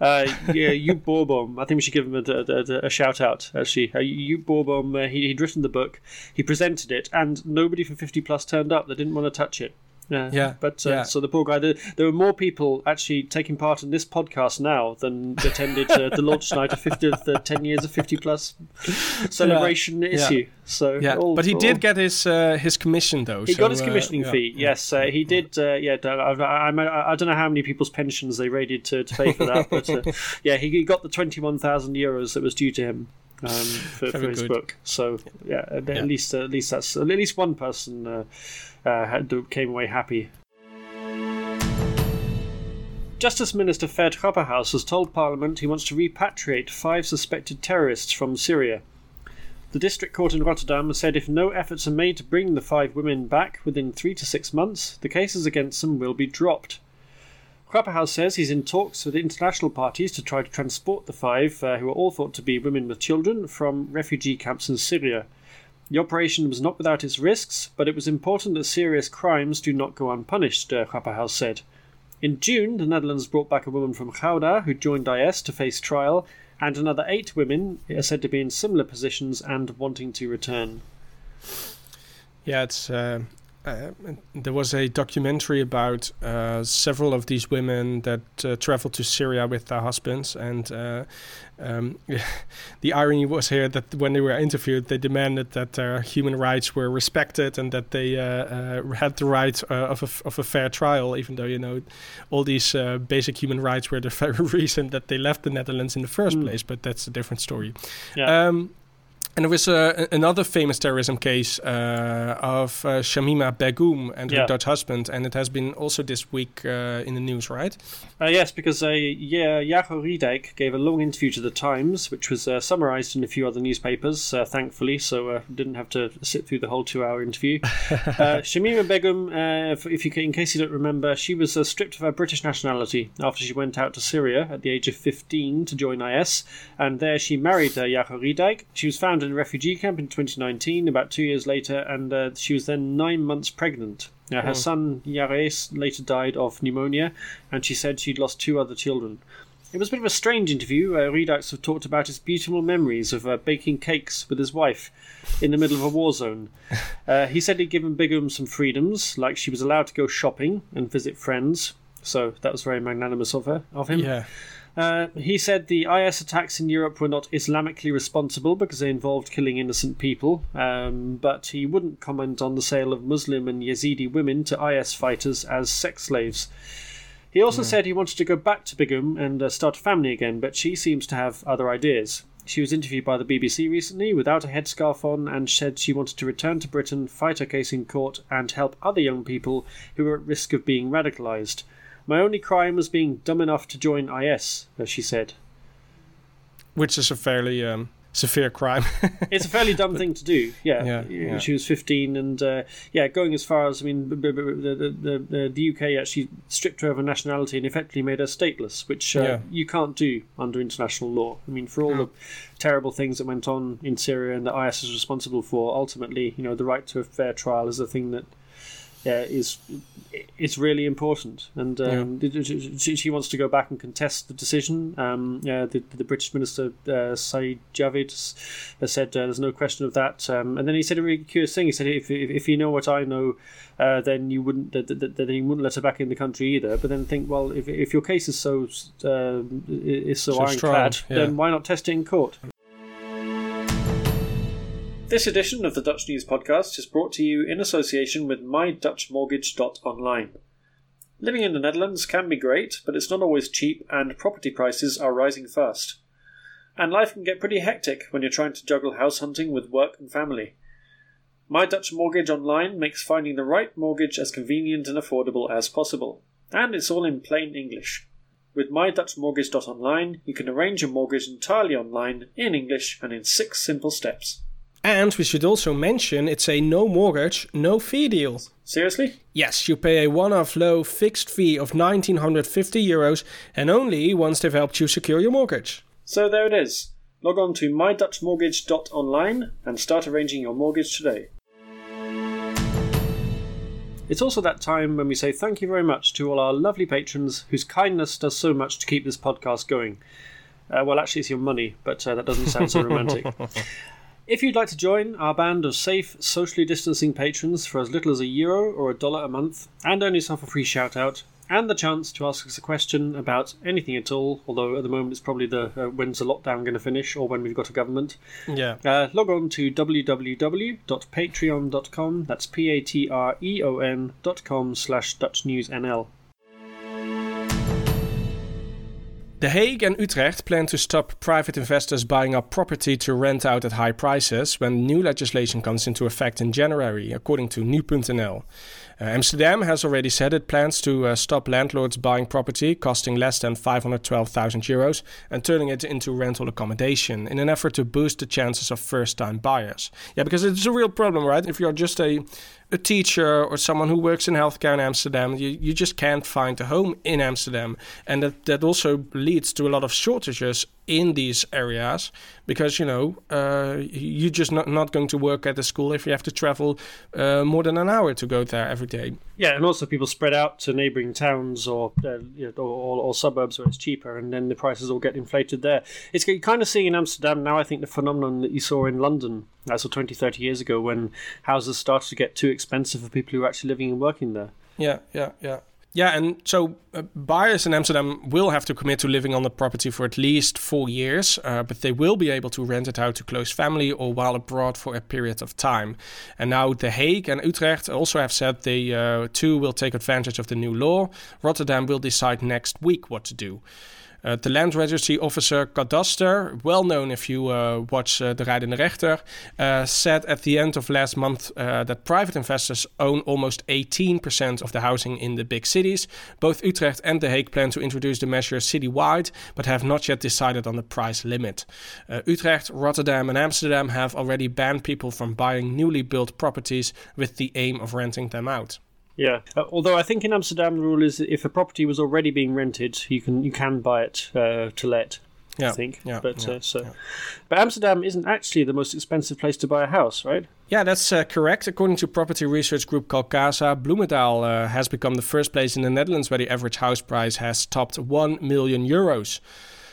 no. uh, yeah, Joep Boerboom, I think we should give him a, a, a, a shout out, actually. Uh, Joep Boerboom, uh, he, he'd written the book, he presented it, and nobody from fifty plus turned up. They didn't want to touch it. Yeah. yeah. But uh, yeah. so the poor guy, there, there were more people actually taking part in this podcast now than attended uh, the launch night of fiftieth, uh, ten years of fifty plus celebration yeah. issue. Yeah. So, yeah. all, but he all. did get his uh, his commission though. He so, got his commissioning uh, yeah. fee. Yeah. Yes, uh, he did. Uh, yeah, I, I, I don't know how many people's pensions they raided to, to pay for that, but uh, yeah, he, he got the twenty-one thousand euros that was due to him. Um, for, for his good. book, so yeah, at, yeah. at least uh, at least that's at least one person uh, uh, had, came away happy. Justice Minister Ferd Grapperhaus has told Parliament he wants to repatriate five suspected terrorists from Syria. The district court in Rotterdam said if no efforts are made to bring the five women back within three to six months, the cases against them will be dropped. Grapperhaus says he's in talks with international parties to try to transport the five, uh, who are all thought to be women with children, from refugee camps in Syria. The operation was not without its risks, but it was important that serious crimes do not go unpunished, uh, Grapperhaus said. In June, the Netherlands brought back a woman from Gouda who joined I S to face trial, and another eight women are said to be in similar positions and wanting to return. Yeah, it's... Uh... Uh, there was a documentary about uh, several of these women that uh, traveled to Syria with their husbands, and uh, um, the irony was here that when they were interviewed, they demanded that their human rights were respected and that they uh, uh, had the right uh, of, a, of a fair trial, even though, you know, all these uh, basic human rights were the very reason that they left the Netherlands in the first mm. place, but that's a different story. Yeah. Um, And there was uh, another famous terrorism case uh, of uh, Shamima Begum and her yeah. Dutch husband, and it has been also this week uh, in the news, right? Uh, yes, because uh, yeah, Yago Riedijk gave a long interview to The Times, which was uh, summarised in a few other newspapers, uh, thankfully, so uh, didn't have to sit through the whole two-hour interview. uh, Shamima Begum, uh, if, if you, in case you don't remember, she was uh, stripped of her British nationality after she went out to Syria at the age of fifteen to join I S, and there she married uh, Yago Riedijk. She was found in a refugee camp in twenty nineteen, about two years later, and uh, she was then nine months pregnant. Now, her oh. son Yares later died of pneumonia, and she said she'd lost two other children. It was a bit of a strange interview. Uh, Redux have talked about his beautiful memories of uh, baking cakes with his wife in the middle of a war zone. Uh, he said he'd given Begum some freedoms, like she was allowed to go shopping and visit friends, so that was very magnanimous of her, of him. Yeah. Uh, he said the I S attacks in Europe were not Islamically responsible because they involved killing innocent people, um, but he wouldn't comment on the sale of Muslim and Yazidi women to I S fighters as sex slaves. He also yeah. said he wanted to go back to Begum and uh, start a family again, but she seems to have other ideas. She was interviewed by the B B C recently without a headscarf on and said she wanted to return to Britain, fight her case in court, and help other young people who were at risk of being radicalised. My only crime was being dumb enough to join I S, as she said. Which is a fairly um, severe crime. It's a fairly dumb but, thing to do, yeah. yeah, yeah. She was fifteen, and uh, yeah, going as far as, I mean, the, the, the, the U K actually stripped her of her nationality and effectively made her stateless, which uh, yeah. you can't do under international law. I mean, for all yeah. the terrible things that went on in Syria and that I S is responsible for, ultimately, you know, the right to a fair trial is the thing that Yeah, is it's really important, and um, yeah. she, she wants to go back and contest the decision. Um, uh, the, the British minister uh, Saeed Javid has said uh, there's no question of that. Um, and then he said a really curious thing. He said if if, if you know what I know, uh, then you wouldn't that then you wouldn't let her back in the country either. But then think, well, if if your case is so uh, is so, so ironclad, strong, yeah. then why not test it in court? This edition of the Dutch News Podcast is brought to you in association with my dutch mortgage dot online. Living in the Netherlands can be great, but it's not always cheap and property prices are rising fast. And life can get pretty hectic when you're trying to juggle house hunting with work and family. My Dutch Mortgage Online makes finding the right mortgage as convenient and affordable as possible. And it's all in plain English. With my dutch mortgage dot online, you can arrange a mortgage entirely online, in English, and in six simple steps. And we should also mention it's a no mortgage, no fee deal. Seriously? Yes, you pay a one-off low fixed fee of nineteen fifty euros and only once they've helped you secure your mortgage. So there it is. Log on to my dutch mortgage dot online and start arranging your mortgage today. It's also that time when we say thank you very much to all our lovely patrons whose kindness does so much to keep this podcast going. Uh, well, actually it's your money, but uh, that doesn't sound so romantic. If you'd like to join our band of safe, socially distancing patrons for as little as a euro or a dollar a month, and earn yourself a free shout-out, and the chance to ask us a question about anything at all, although at the moment it's probably the uh, when's the lockdown going to finish, or when we've got a government, yeah. Uh, log on to w w w dot patreon dot com, that's P-A-T-R-E-O-N dot com slash DutchNewsNL. The Hague and Utrecht plan to stop private investors buying up property to rent out at high prices when new legislation comes into effect in January, according to nu punt n l. Uh, Amsterdam has already said it plans to uh, stop landlords buying property costing less than five hundred twelve thousand euros and turning it into rental accommodation in an effort to boost the chances of first-time buyers. Yeah, because it's a real problem, right? If you're just a a teacher or someone who works in healthcare in Amsterdam. You, you just can't find a home in Amsterdam. And that, that also leads to a lot of shortages in these areas because, you know, uh, you're just not, not going to work at the school if you have to travel uh, more than an hour to go there every day. Yeah, and also people spread out to neighbouring towns or, uh, you know, or, or suburbs where it's cheaper, and then the prices all get inflated there. It's you kind of seeing in Amsterdam now, I think, the phenomenon that you saw in London, that's so twenty, thirty years ago, when houses started to get too expensive for people who are actually living and working there. Yeah, yeah, yeah. Yeah, and so uh, buyers in Amsterdam will have to commit to living on the property for at least four years, uh, but they will be able to rent it out to close family or while abroad for a period of time. And now The Hague and Utrecht also have said they uh, too will take advantage of the new law. Rotterdam will decide next week what to do. Uh, the land registry officer Kadaster, well known if you uh, watch uh, De Rijdende Rechter, uh, said at the end of last month uh, that private investors own almost eighteen percent of the housing in the big cities. Both Utrecht and The Hague plan to introduce the measure citywide, but have not yet decided on the price limit. Uh, Utrecht, Rotterdam and Amsterdam have already banned people from buying newly built properties with the aim of renting them out. Yeah, uh, although I think in Amsterdam the rule is if a property was already being rented, you can you can buy it uh, to let. Yeah, I think. Yeah, but yeah, uh, so, yeah. But Amsterdam isn't actually the most expensive place to buy a house, right? Yeah, that's uh, correct. According to property research group Calcasa, Bloemendaal uh, has become the first place in the Netherlands where the average house price has topped one million euros.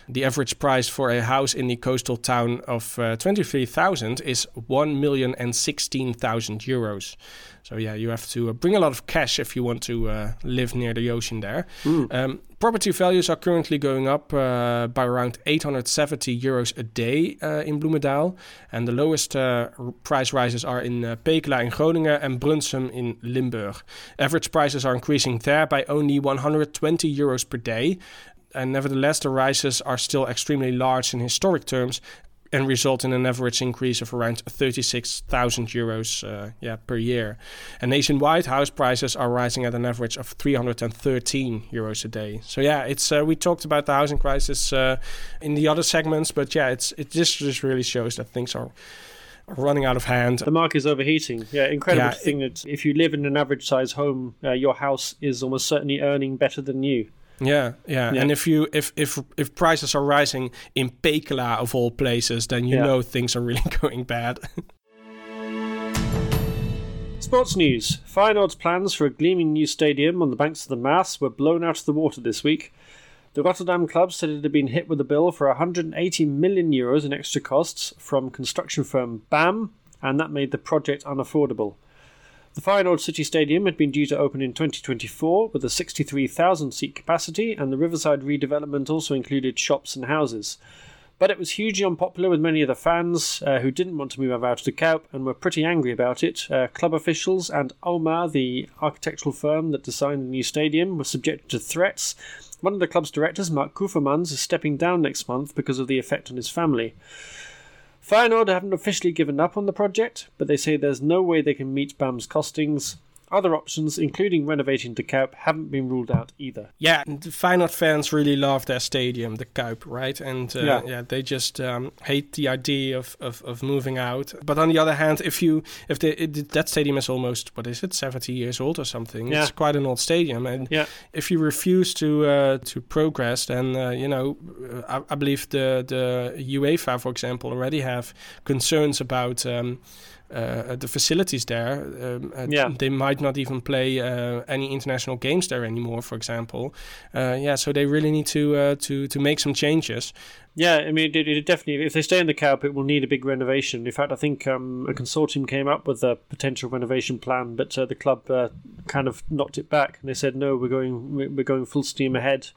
The average price for a house in the coastal town of uh, twenty-three thousand is one million sixteen thousand euros. So yeah, you have to uh, bring a lot of cash if you want to uh, live near the ocean there. Mm. Um, property values are currently going up uh, by around eight hundred seventy euros a day uh, in Bloemendaal. And the lowest uh, r- price rises are in uh, Pekela in Groningen and Brunsum in Limburg. Average prices are increasing there by only one hundred twenty euros per day. And nevertheless, the rises are still extremely large in historic terms and result in an average increase of around thirty-six thousand euros uh, yeah, per year. And nationwide, house prices are rising at an average of three hundred thirteen euros a day. So yeah, it's uh, we talked about the housing crisis uh, in the other segments, but yeah, it's it just, just really shows that things are running out of hand. The market is overheating. Yeah, incredible yeah, to think it, that if you live in an average size home, uh, your house is almost certainly earning better than new. Yeah, yeah, yeah, and if you if if if prices are rising in Pekela of all places, then you yeah. know things are really going bad. Sports news: Feyenoord's plans for a gleaming new stadium on the banks of the Maas were blown out of the water this week. The Rotterdam club said it had been hit with a bill for one hundred eighty million euros in extra costs from construction firm B A M, and that made the project unaffordable. The Feyenoord City Stadium had been due to open in twenty twenty-four with a sixty-three thousand seat capacity, and the Riverside redevelopment also included shops and houses. But it was hugely unpopular with many of the fans uh, who didn't want to move out of the Kuip and were pretty angry about it. Uh, club officials and O M A, the architectural firm that designed the new stadium, were subjected to threats. One of the club's directors, Mark Koevermans, is stepping down next month because of the effect on his family. Feyenoord haven't officially given up on the project, but they say there's no way they can meet B A M's costings. Other options, including renovating the Kuip, haven't been ruled out either. Yeah, the Feyenoord fans really love their stadium, the Kuip, right? And uh, yeah. yeah, they just um, hate the idea of, of, of moving out. But on the other hand, if you if they, it, that stadium is almost, what is it, seventy years old or something? Yeah. It's quite an old stadium, and yeah. if you refuse to uh, to progress, then uh, you know, I, I believe the the UEFA, for example, already have concerns about. Um, Uh, the facilities there, um, uh, yeah. they might not even play uh, any international games there anymore, for example. Uh, yeah, so they really need to uh, to to make some changes. Yeah, I mean, it, it definitely, if they stay in the Kuip, it will need a big renovation. In fact, I think um, a consortium came up with a potential renovation plan, but uh, the club uh, kind of knocked it back, and they said, no, we're going we're going full steam ahead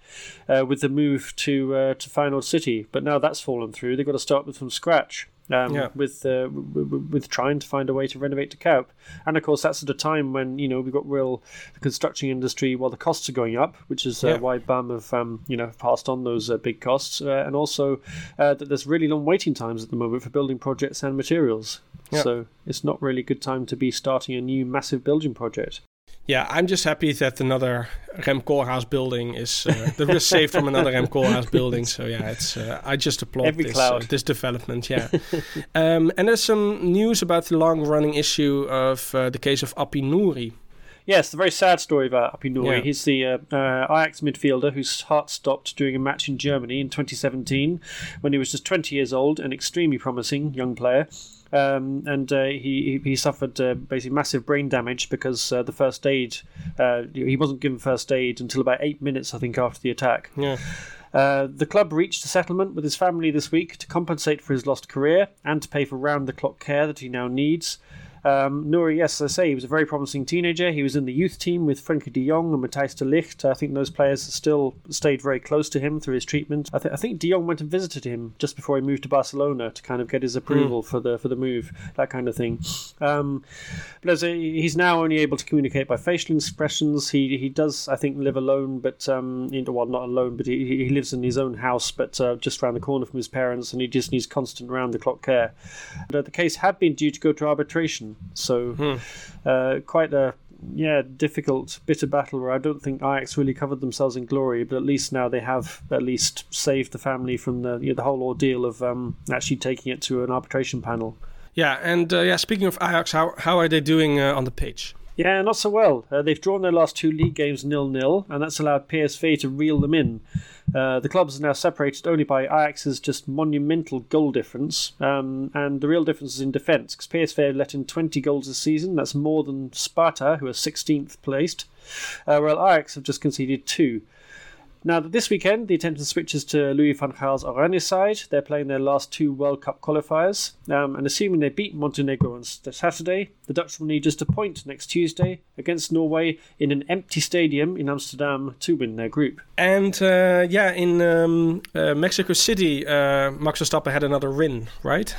uh, with the move to uh, to Feyenoord City. But now that's fallen through. They've got to start with from scratch. Um, yeah. With uh, with, with trying to find a way to renovate the Kuip, and of course that's at a time when, you know, we've got real the construction industry while well, the costs are going up, which is uh, yeah. why B A M have um, you know passed on those uh, big costs, uh, and also uh, that there's really long waiting times at the moment for building projects and materials. Yeah. So it's not really a good time to be starting a new massive building project. Yeah, I'm just happy that another Rem Koolhaas building is uh, the risk saved from another Rem Koolhaas building. So yeah, it's uh, I just applaud Every this uh, this development. Yeah, um, and there's some news about the long-running issue of uh, the case of Appie Nouri. Yes, the very sad story about Appie Nouri. Yeah. He's the uh, uh, Ajax midfielder whose heart stopped during a match in Germany in twenty seventeen when he was just twenty years old, an extremely promising young player. Um, and uh, he he suffered uh, basically massive brain damage because uh, the first aid, uh, he wasn't given first aid until about eight minutes, I think, after the attack. Yeah. Uh, the club reached a settlement with his family this week to compensate for his lost career and to pay for round-the-clock care that he now needs. Um, Nouri, yes, as I say, he was a very promising teenager. He was in the youth team with Frenkie de Jong and Matthijs de Ligt. I think those players still stayed very close to him through his treatment. I, th- I think de Jong went and visited him just before he moved to Barcelona to kind of get his approval mm. for the for the move, that kind of thing. Um, but as a, he's now only able to communicate by facial expressions. He he does, I think, live alone, but um, well, not alone, but he, he lives in his own house, but uh, just around the corner from his parents, and he just needs constant round-the-clock care. But, uh, the case had been due to go to arbitration. So hmm. uh, quite a yeah difficult, bitter battle where I don't think Ajax really covered themselves in glory, but at least now they have at least saved the family from the you know, the whole ordeal of um, actually taking it to an arbitration panel. Yeah, and uh, yeah. Speaking of Ajax, how how are they doing uh, on the pitch? Yeah, not so well. Uh, they've drawn their last two league games nil nil, and that's allowed P S V to reel them in. Uh, the clubs are now separated only by Ajax's just monumental goal difference, um, and the real difference is in defence, because P S V have let in twenty goals this season. That's more than Sparta, who are sixteenth placed, uh, while Ajax have just conceded two. Now, this weekend, the attention switches to Louis van Gaal's Oranje side. They're playing their last two World Cup qualifiers. Um, and assuming they beat Montenegro on Saturday, the Dutch will need just a point next Tuesday against Norway in an empty stadium in Amsterdam to win their group. And, uh, yeah, in um, uh, Mexico City, uh, Max Verstappen had another win, right?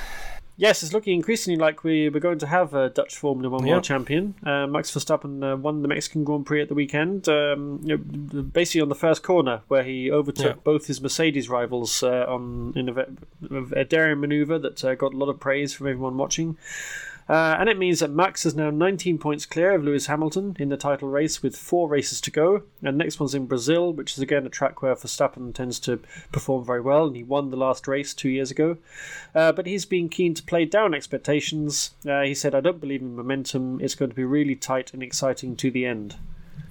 Yes, it's looking increasingly like we we're going to have a Dutch Formula One yeah. world champion. Uh, Max Verstappen uh, won the Mexican Grand Prix at the weekend, um, you know, basically on the first corner where he overtook yeah. both his Mercedes rivals uh, on in a, a daring manoeuvre that uh, got a lot of praise from everyone watching. Uh, and it means that Max is now nineteen points clear of Lewis Hamilton in the title race with four races to go. And next one's in Brazil, which is again a track where Verstappen tends to perform very well. And he won the last race two years ago. Uh, but he's been keen to play down expectations. Uh, he said, I don't believe in momentum. It's going to be really tight and exciting to the end.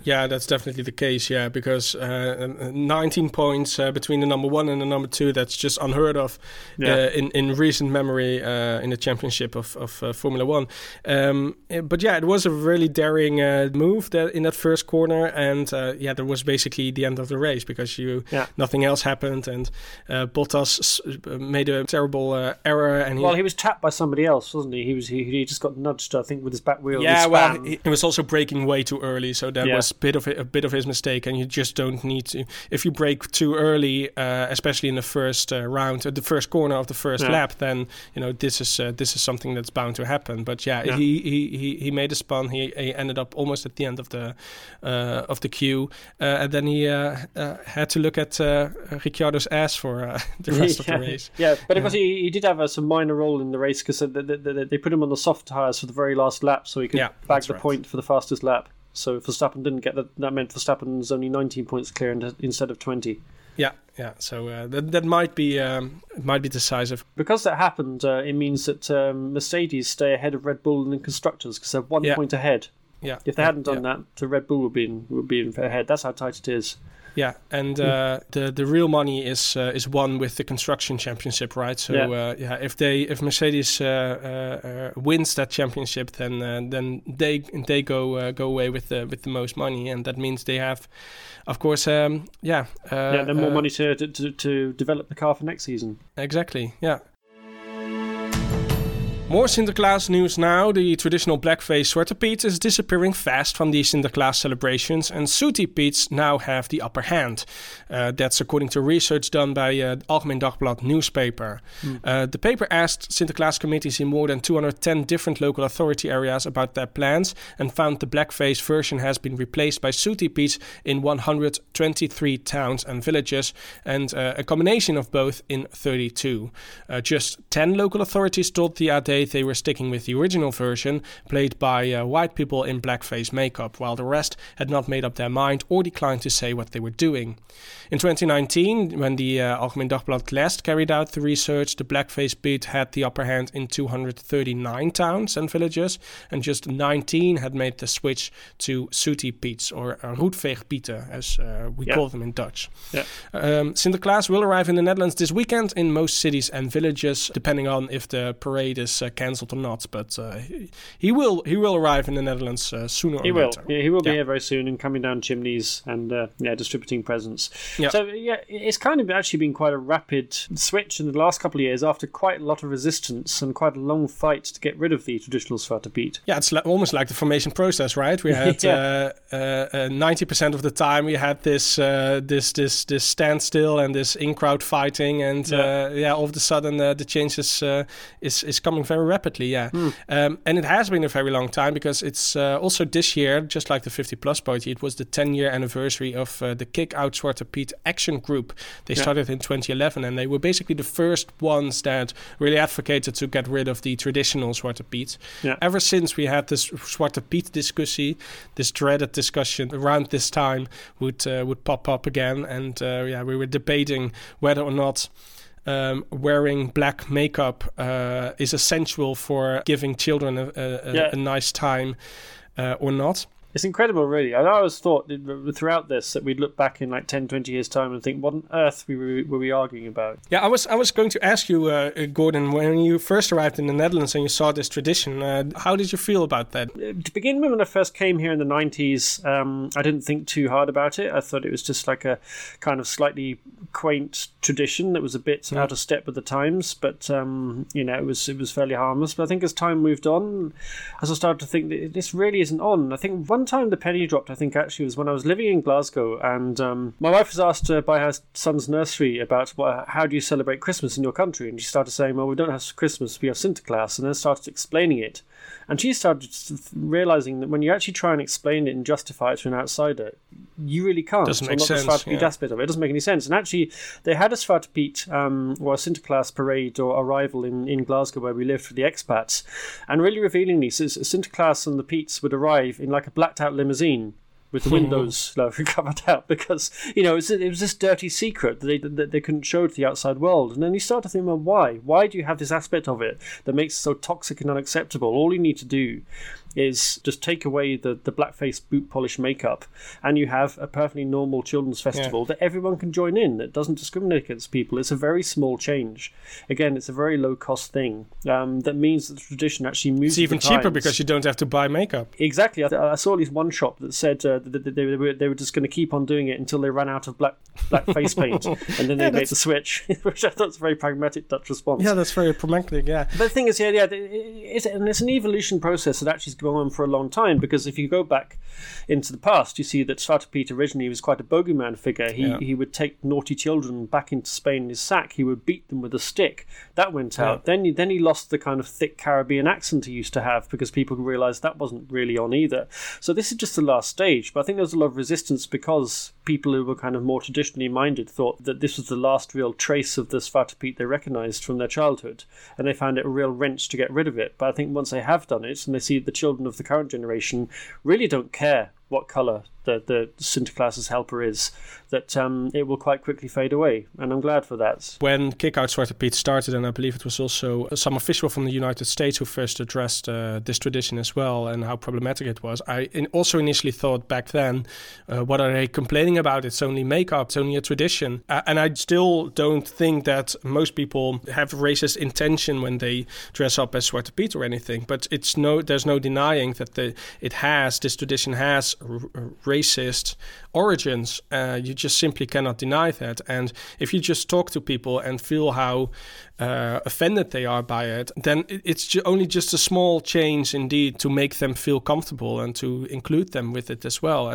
Yeah, that's definitely the case, yeah, because uh, nineteen points uh, between the number one and the number two, that's just unheard of yeah. uh, in, in recent memory uh, in the championship of, of uh, Formula One. Um, but yeah, it was a really daring uh, move that in that first corner, and uh, yeah, that was basically the end of the race because you yeah. nothing else happened, and uh, Bottas made a terrible uh, error. And well, he, he was tapped by somebody else, wasn't he? He was he, he just got nudged, I think, with his back wheel. Yeah, well, he, he was also braking way too early, so that yeah. was... bit of a bit of his mistake, and you just don't need to. If you brake too early, uh, especially in the first uh, round, uh, the first corner of the first yeah. lap, then you know this is uh, this is something that's bound to happen. But yeah, yeah. He, he, he he made a spun. He, he ended up almost at the end of the uh, of the queue, uh, and then he uh, uh, had to look at uh, Ricciardo's ass for uh, the rest yeah. of the race. Yeah, but yeah. because he, he did have a some minor role in the race because they, they, they put him on the soft tyres for the very last lap, so he could yeah, bag the right. point for the fastest lap. So Verstappen didn't get that. That meant Verstappen's only nineteen points clear instead of twenty. Yeah, yeah. So uh, that that might be um, might be decisive. Because that happened, uh, it means that um, Mercedes stay ahead of Red Bull in the constructors because they're one yeah. point ahead. Yeah. If they hadn't done yeah. that, the Red Bull would be in, would be in ahead. That's how tight it is. Yeah, and uh, the the real money is uh, is won with the construction championship, right? So yeah, uh, yeah if they if Mercedes uh, uh, wins that championship, then uh, then they they go uh, go away with the with the most money, and that means they have, of course, um, yeah, uh, yeah, then more uh, money to, to to develop the car for next season. Exactly. Yeah. More Sinterklaas news now. The traditional blackface Zwarte Piet is disappearing fast from the Sinterklaas celebrations, and Sooty Piets now have the upper hand. Uh, that's according to research done by uh, Algemeen Dagblad newspaper. Mm. Uh, the paper asked Sinterklaas committees in more than two hundred ten different local authority areas about their plans, and found the blackface version has been replaced by Sooty Piets in one hundred twenty-three towns and villages, and uh, a combination of both in thirty-two. Uh, just ten local authorities told the A D faith they were sticking with the original version, played by uh, white people in blackface makeup, while the rest had not made up their mind or declined to say what they were doing. In twenty nineteen, when the uh, Algemeen Dagblad Lest carried out the research, the blackface beat had the upper hand in two hundred thirty-nine towns and villages, and just nineteen had made the switch to sooty Piets, or roetveegpieten, as uh, we yeah. call them in Dutch. Yeah. Um, Sinterklaas will arrive in the Netherlands this weekend in most cities and villages, depending on if the parade is uh, cancelled or not. But uh, he will he will arrive in the Netherlands uh, sooner he or will. later. Yeah, he will be yeah. here very soon and coming down chimneys and uh, yeah, distributing presents. Yeah. So yeah, it's kind of actually been quite a rapid switch in the last couple of years after quite a lot of resistance and quite a long fight to get rid of the traditional Zwarte Piet. Yeah, it's li- almost like the formation process, right? We had yeah. uh, uh, uh, ninety percent of the time we had this uh, this this this standstill and this in-crowd fighting, and yeah, uh, yeah all of a sudden uh, the change is, uh, is is coming very rapidly. Yeah, mm. um, and it has been a very long time because it's uh, also this year, just like the fifty plus party, it was the ten year anniversary of uh, the Kick Out Zwarte Piet Action Group. They yeah. started in twenty eleven, and they were basically the first ones that really advocated to get rid of the traditional Zwarte Piet. Yeah. Ever since we had this Zwarte Piet discussie, this dreaded discussion around this time would uh, would pop up again, and uh, yeah, we were debating whether or not Um, wearing black makeup uh, is essential for giving children a, a, yeah. a nice time uh, or not. It's incredible, really. I always thought throughout this that we'd look back in like ten, twenty years' time and think, what on earth were we arguing about? Yeah, I was I was going to ask you, uh, Gordon, when you first arrived in the Netherlands and you saw this tradition, uh, how did you feel about that? To begin with, when I first came here in the nineties, um, I didn't think too hard about it. I thought it was just like a kind of slightly quaint tradition that was a bit mm. out of step with the times, but, um, you know, it was, it was fairly harmless. But I think as time moved on, as I started to think that this really isn't on, I think one time the penny dropped, I think actually was when I was living in Glasgow, and um, my wife was asked uh, by her son's nursery about what, how do you celebrate Christmas in your country, and she started saying, well, we don't have Christmas, we have Sinterklaas, and then started explaining it, and she started realising that when you actually try and explain it and justify it to an outsider, you really can't. Doesn't make sense. Not the Zwarte Piet aspect of it. It doesn't make any sense. And actually they had a Zwarte Piet um, or a Sinterklaas parade or arrival in, in Glasgow where we lived for the expats, and really revealingly Sinterklaas and the Piets would arrive in like a blacked out limousine with the windows like, covered out, because you know it was, it was this dirty secret that they, that they couldn't show to the outside world. And then you start to think, well, why why do you have this aspect of it that makes it so toxic and unacceptable? All you need to do is just take away the, the blackface boot polish makeup, and you have a perfectly normal children's festival yeah. that everyone can join in, that doesn't discriminate against people. It's a very small change. Again, it's a very low cost thing um, that means that the tradition actually moves. It's even cheaper times. Because you don't have to buy makeup. Exactly. I, th- I saw at least one shop that said uh, that they, they, were, they were just going to keep on doing it until they ran out of black black face paint, and then they yeah, made the switch, which I thought was a very pragmatic Dutch response. Yeah, that's very pragmatic. Yeah. But the thing is, yeah, yeah, it's, and it's an evolution process that actually is on for a long time, because if you go back into the past, you see that Zwarte Piet originally was quite a bogeyman figure. He yeah. he would take naughty children back into Spain in his sack. He would beat them with a stick. That went yeah. out. Then he, then he lost the kind of thick Caribbean accent he used to have, because people realised that wasn't really on either. So this is just the last stage. But I think there was a lot of resistance because people who were kind of more traditionally minded thought that this was the last real trace of the Zwarte Piet they recognised from their childhood, and they found it a real wrench to get rid of it. But I think once they have done it and they see the children of the current generation really don't care what colour the, the Sinterklaas's helper is, that um, it will quite quickly fade away, and I'm glad for that. When Kick Out Zwarte Piet started, and I believe it was also some official from the United States who first addressed uh, this tradition as well, and how problematic it was, I in also initially thought back then, uh, what are they complaining about? It's only makeup, it's only a tradition. Uh, and I still don't think that most people have racist intention when they dress up as Zwarte Piet or anything, but it's no, there's no denying that the, it has, this tradition has r- racist origins. Uh, you just simply cannot deny that. And if you just talk to people and feel how uh, offended they are by it, then it's ju- only just a small change indeed to make them feel comfortable and to include them with it as well. I,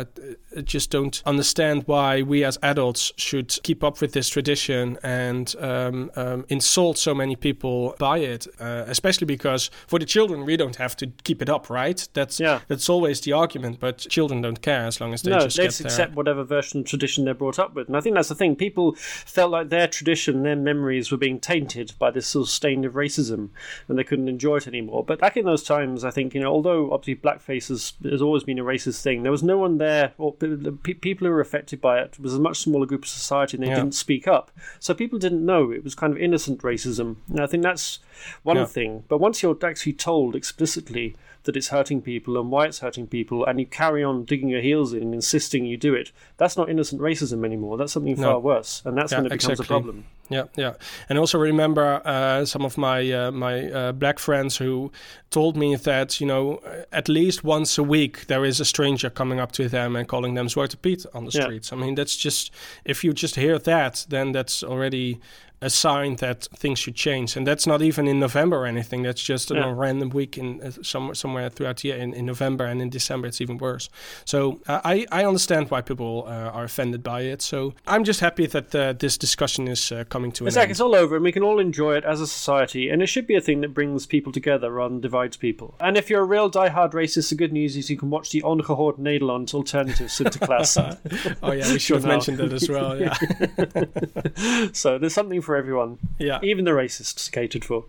I just don't understand why we as adults should keep up with this tradition and um, um, insult so many people by it, uh, especially because for the children, we don't have to keep it up, right? That's, yeah. that's always the argument, but children don't care as long as they no, just get there. No, let's accept whatever version of tradition they're brought up with. And I think that's the thing. People felt like their tradition, their memories were being tainted plagued by this sort of stain of racism, and they couldn't enjoy it anymore. But back in those times, I think, you know, although obviously blackface has, has always been a racist thing, there was no one there, or the people who were affected by it was a much smaller group of society, and they yeah. didn't speak up. So people didn't know. It was kind of innocent racism. And I think that's one yeah. thing. But once you're actually told explicitly that it's hurting people and why it's hurting people, and you carry on digging your heels in and insisting you do it, that's not innocent racism anymore. That's something far no. worse, and that's yeah, when it becomes exactly. a problem. Yeah, yeah. And also remember uh, some of my uh, my uh, black friends who told me that, you know, at least once a week there is a stranger coming up to them and calling them Zwarte Piet on the yeah. streets. I mean, that's just, if you just hear that, then that's already a sign that things should change. And that's not even in November or anything. That's just yeah. a random week in uh, some, somewhere throughout the year. In, in November and in December, it's even worse. So uh, I, I understand why people uh, are offended by it. So I'm just happy that uh, this discussion is uh, coming to an exactly. end. It's all over, and we can all enjoy it as a society. And it should be a thing that brings people together rather than divides people. And if you're a real diehard racist, the good news is you can watch the Ongehoord Nederland alternative Sinterklaas. Oh yeah, we should have mentioned that as well. Yeah. So there's something for everyone, yeah, even the racists catered for.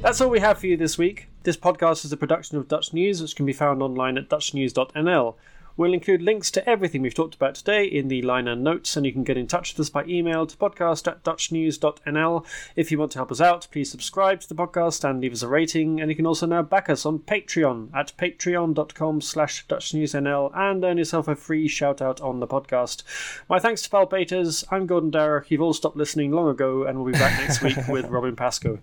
That's all we have for you this week. This podcast is a production of Dutch News, which can be found online at dutch news dot n l. We'll include links to everything we've talked about today in the liner notes, and you can get in touch with us by email to podcast at dutch news dot n l. If you want to help us out, please subscribe to the podcast and leave us a rating, and you can also now back us on Patreon at patreon dot com slash dutch news n l and earn yourself a free shout-out on the podcast. My thanks to Paul Peters. I'm Gordon Darroch. You've all stopped listening long ago, and we'll be back next week with Robin Pascoe.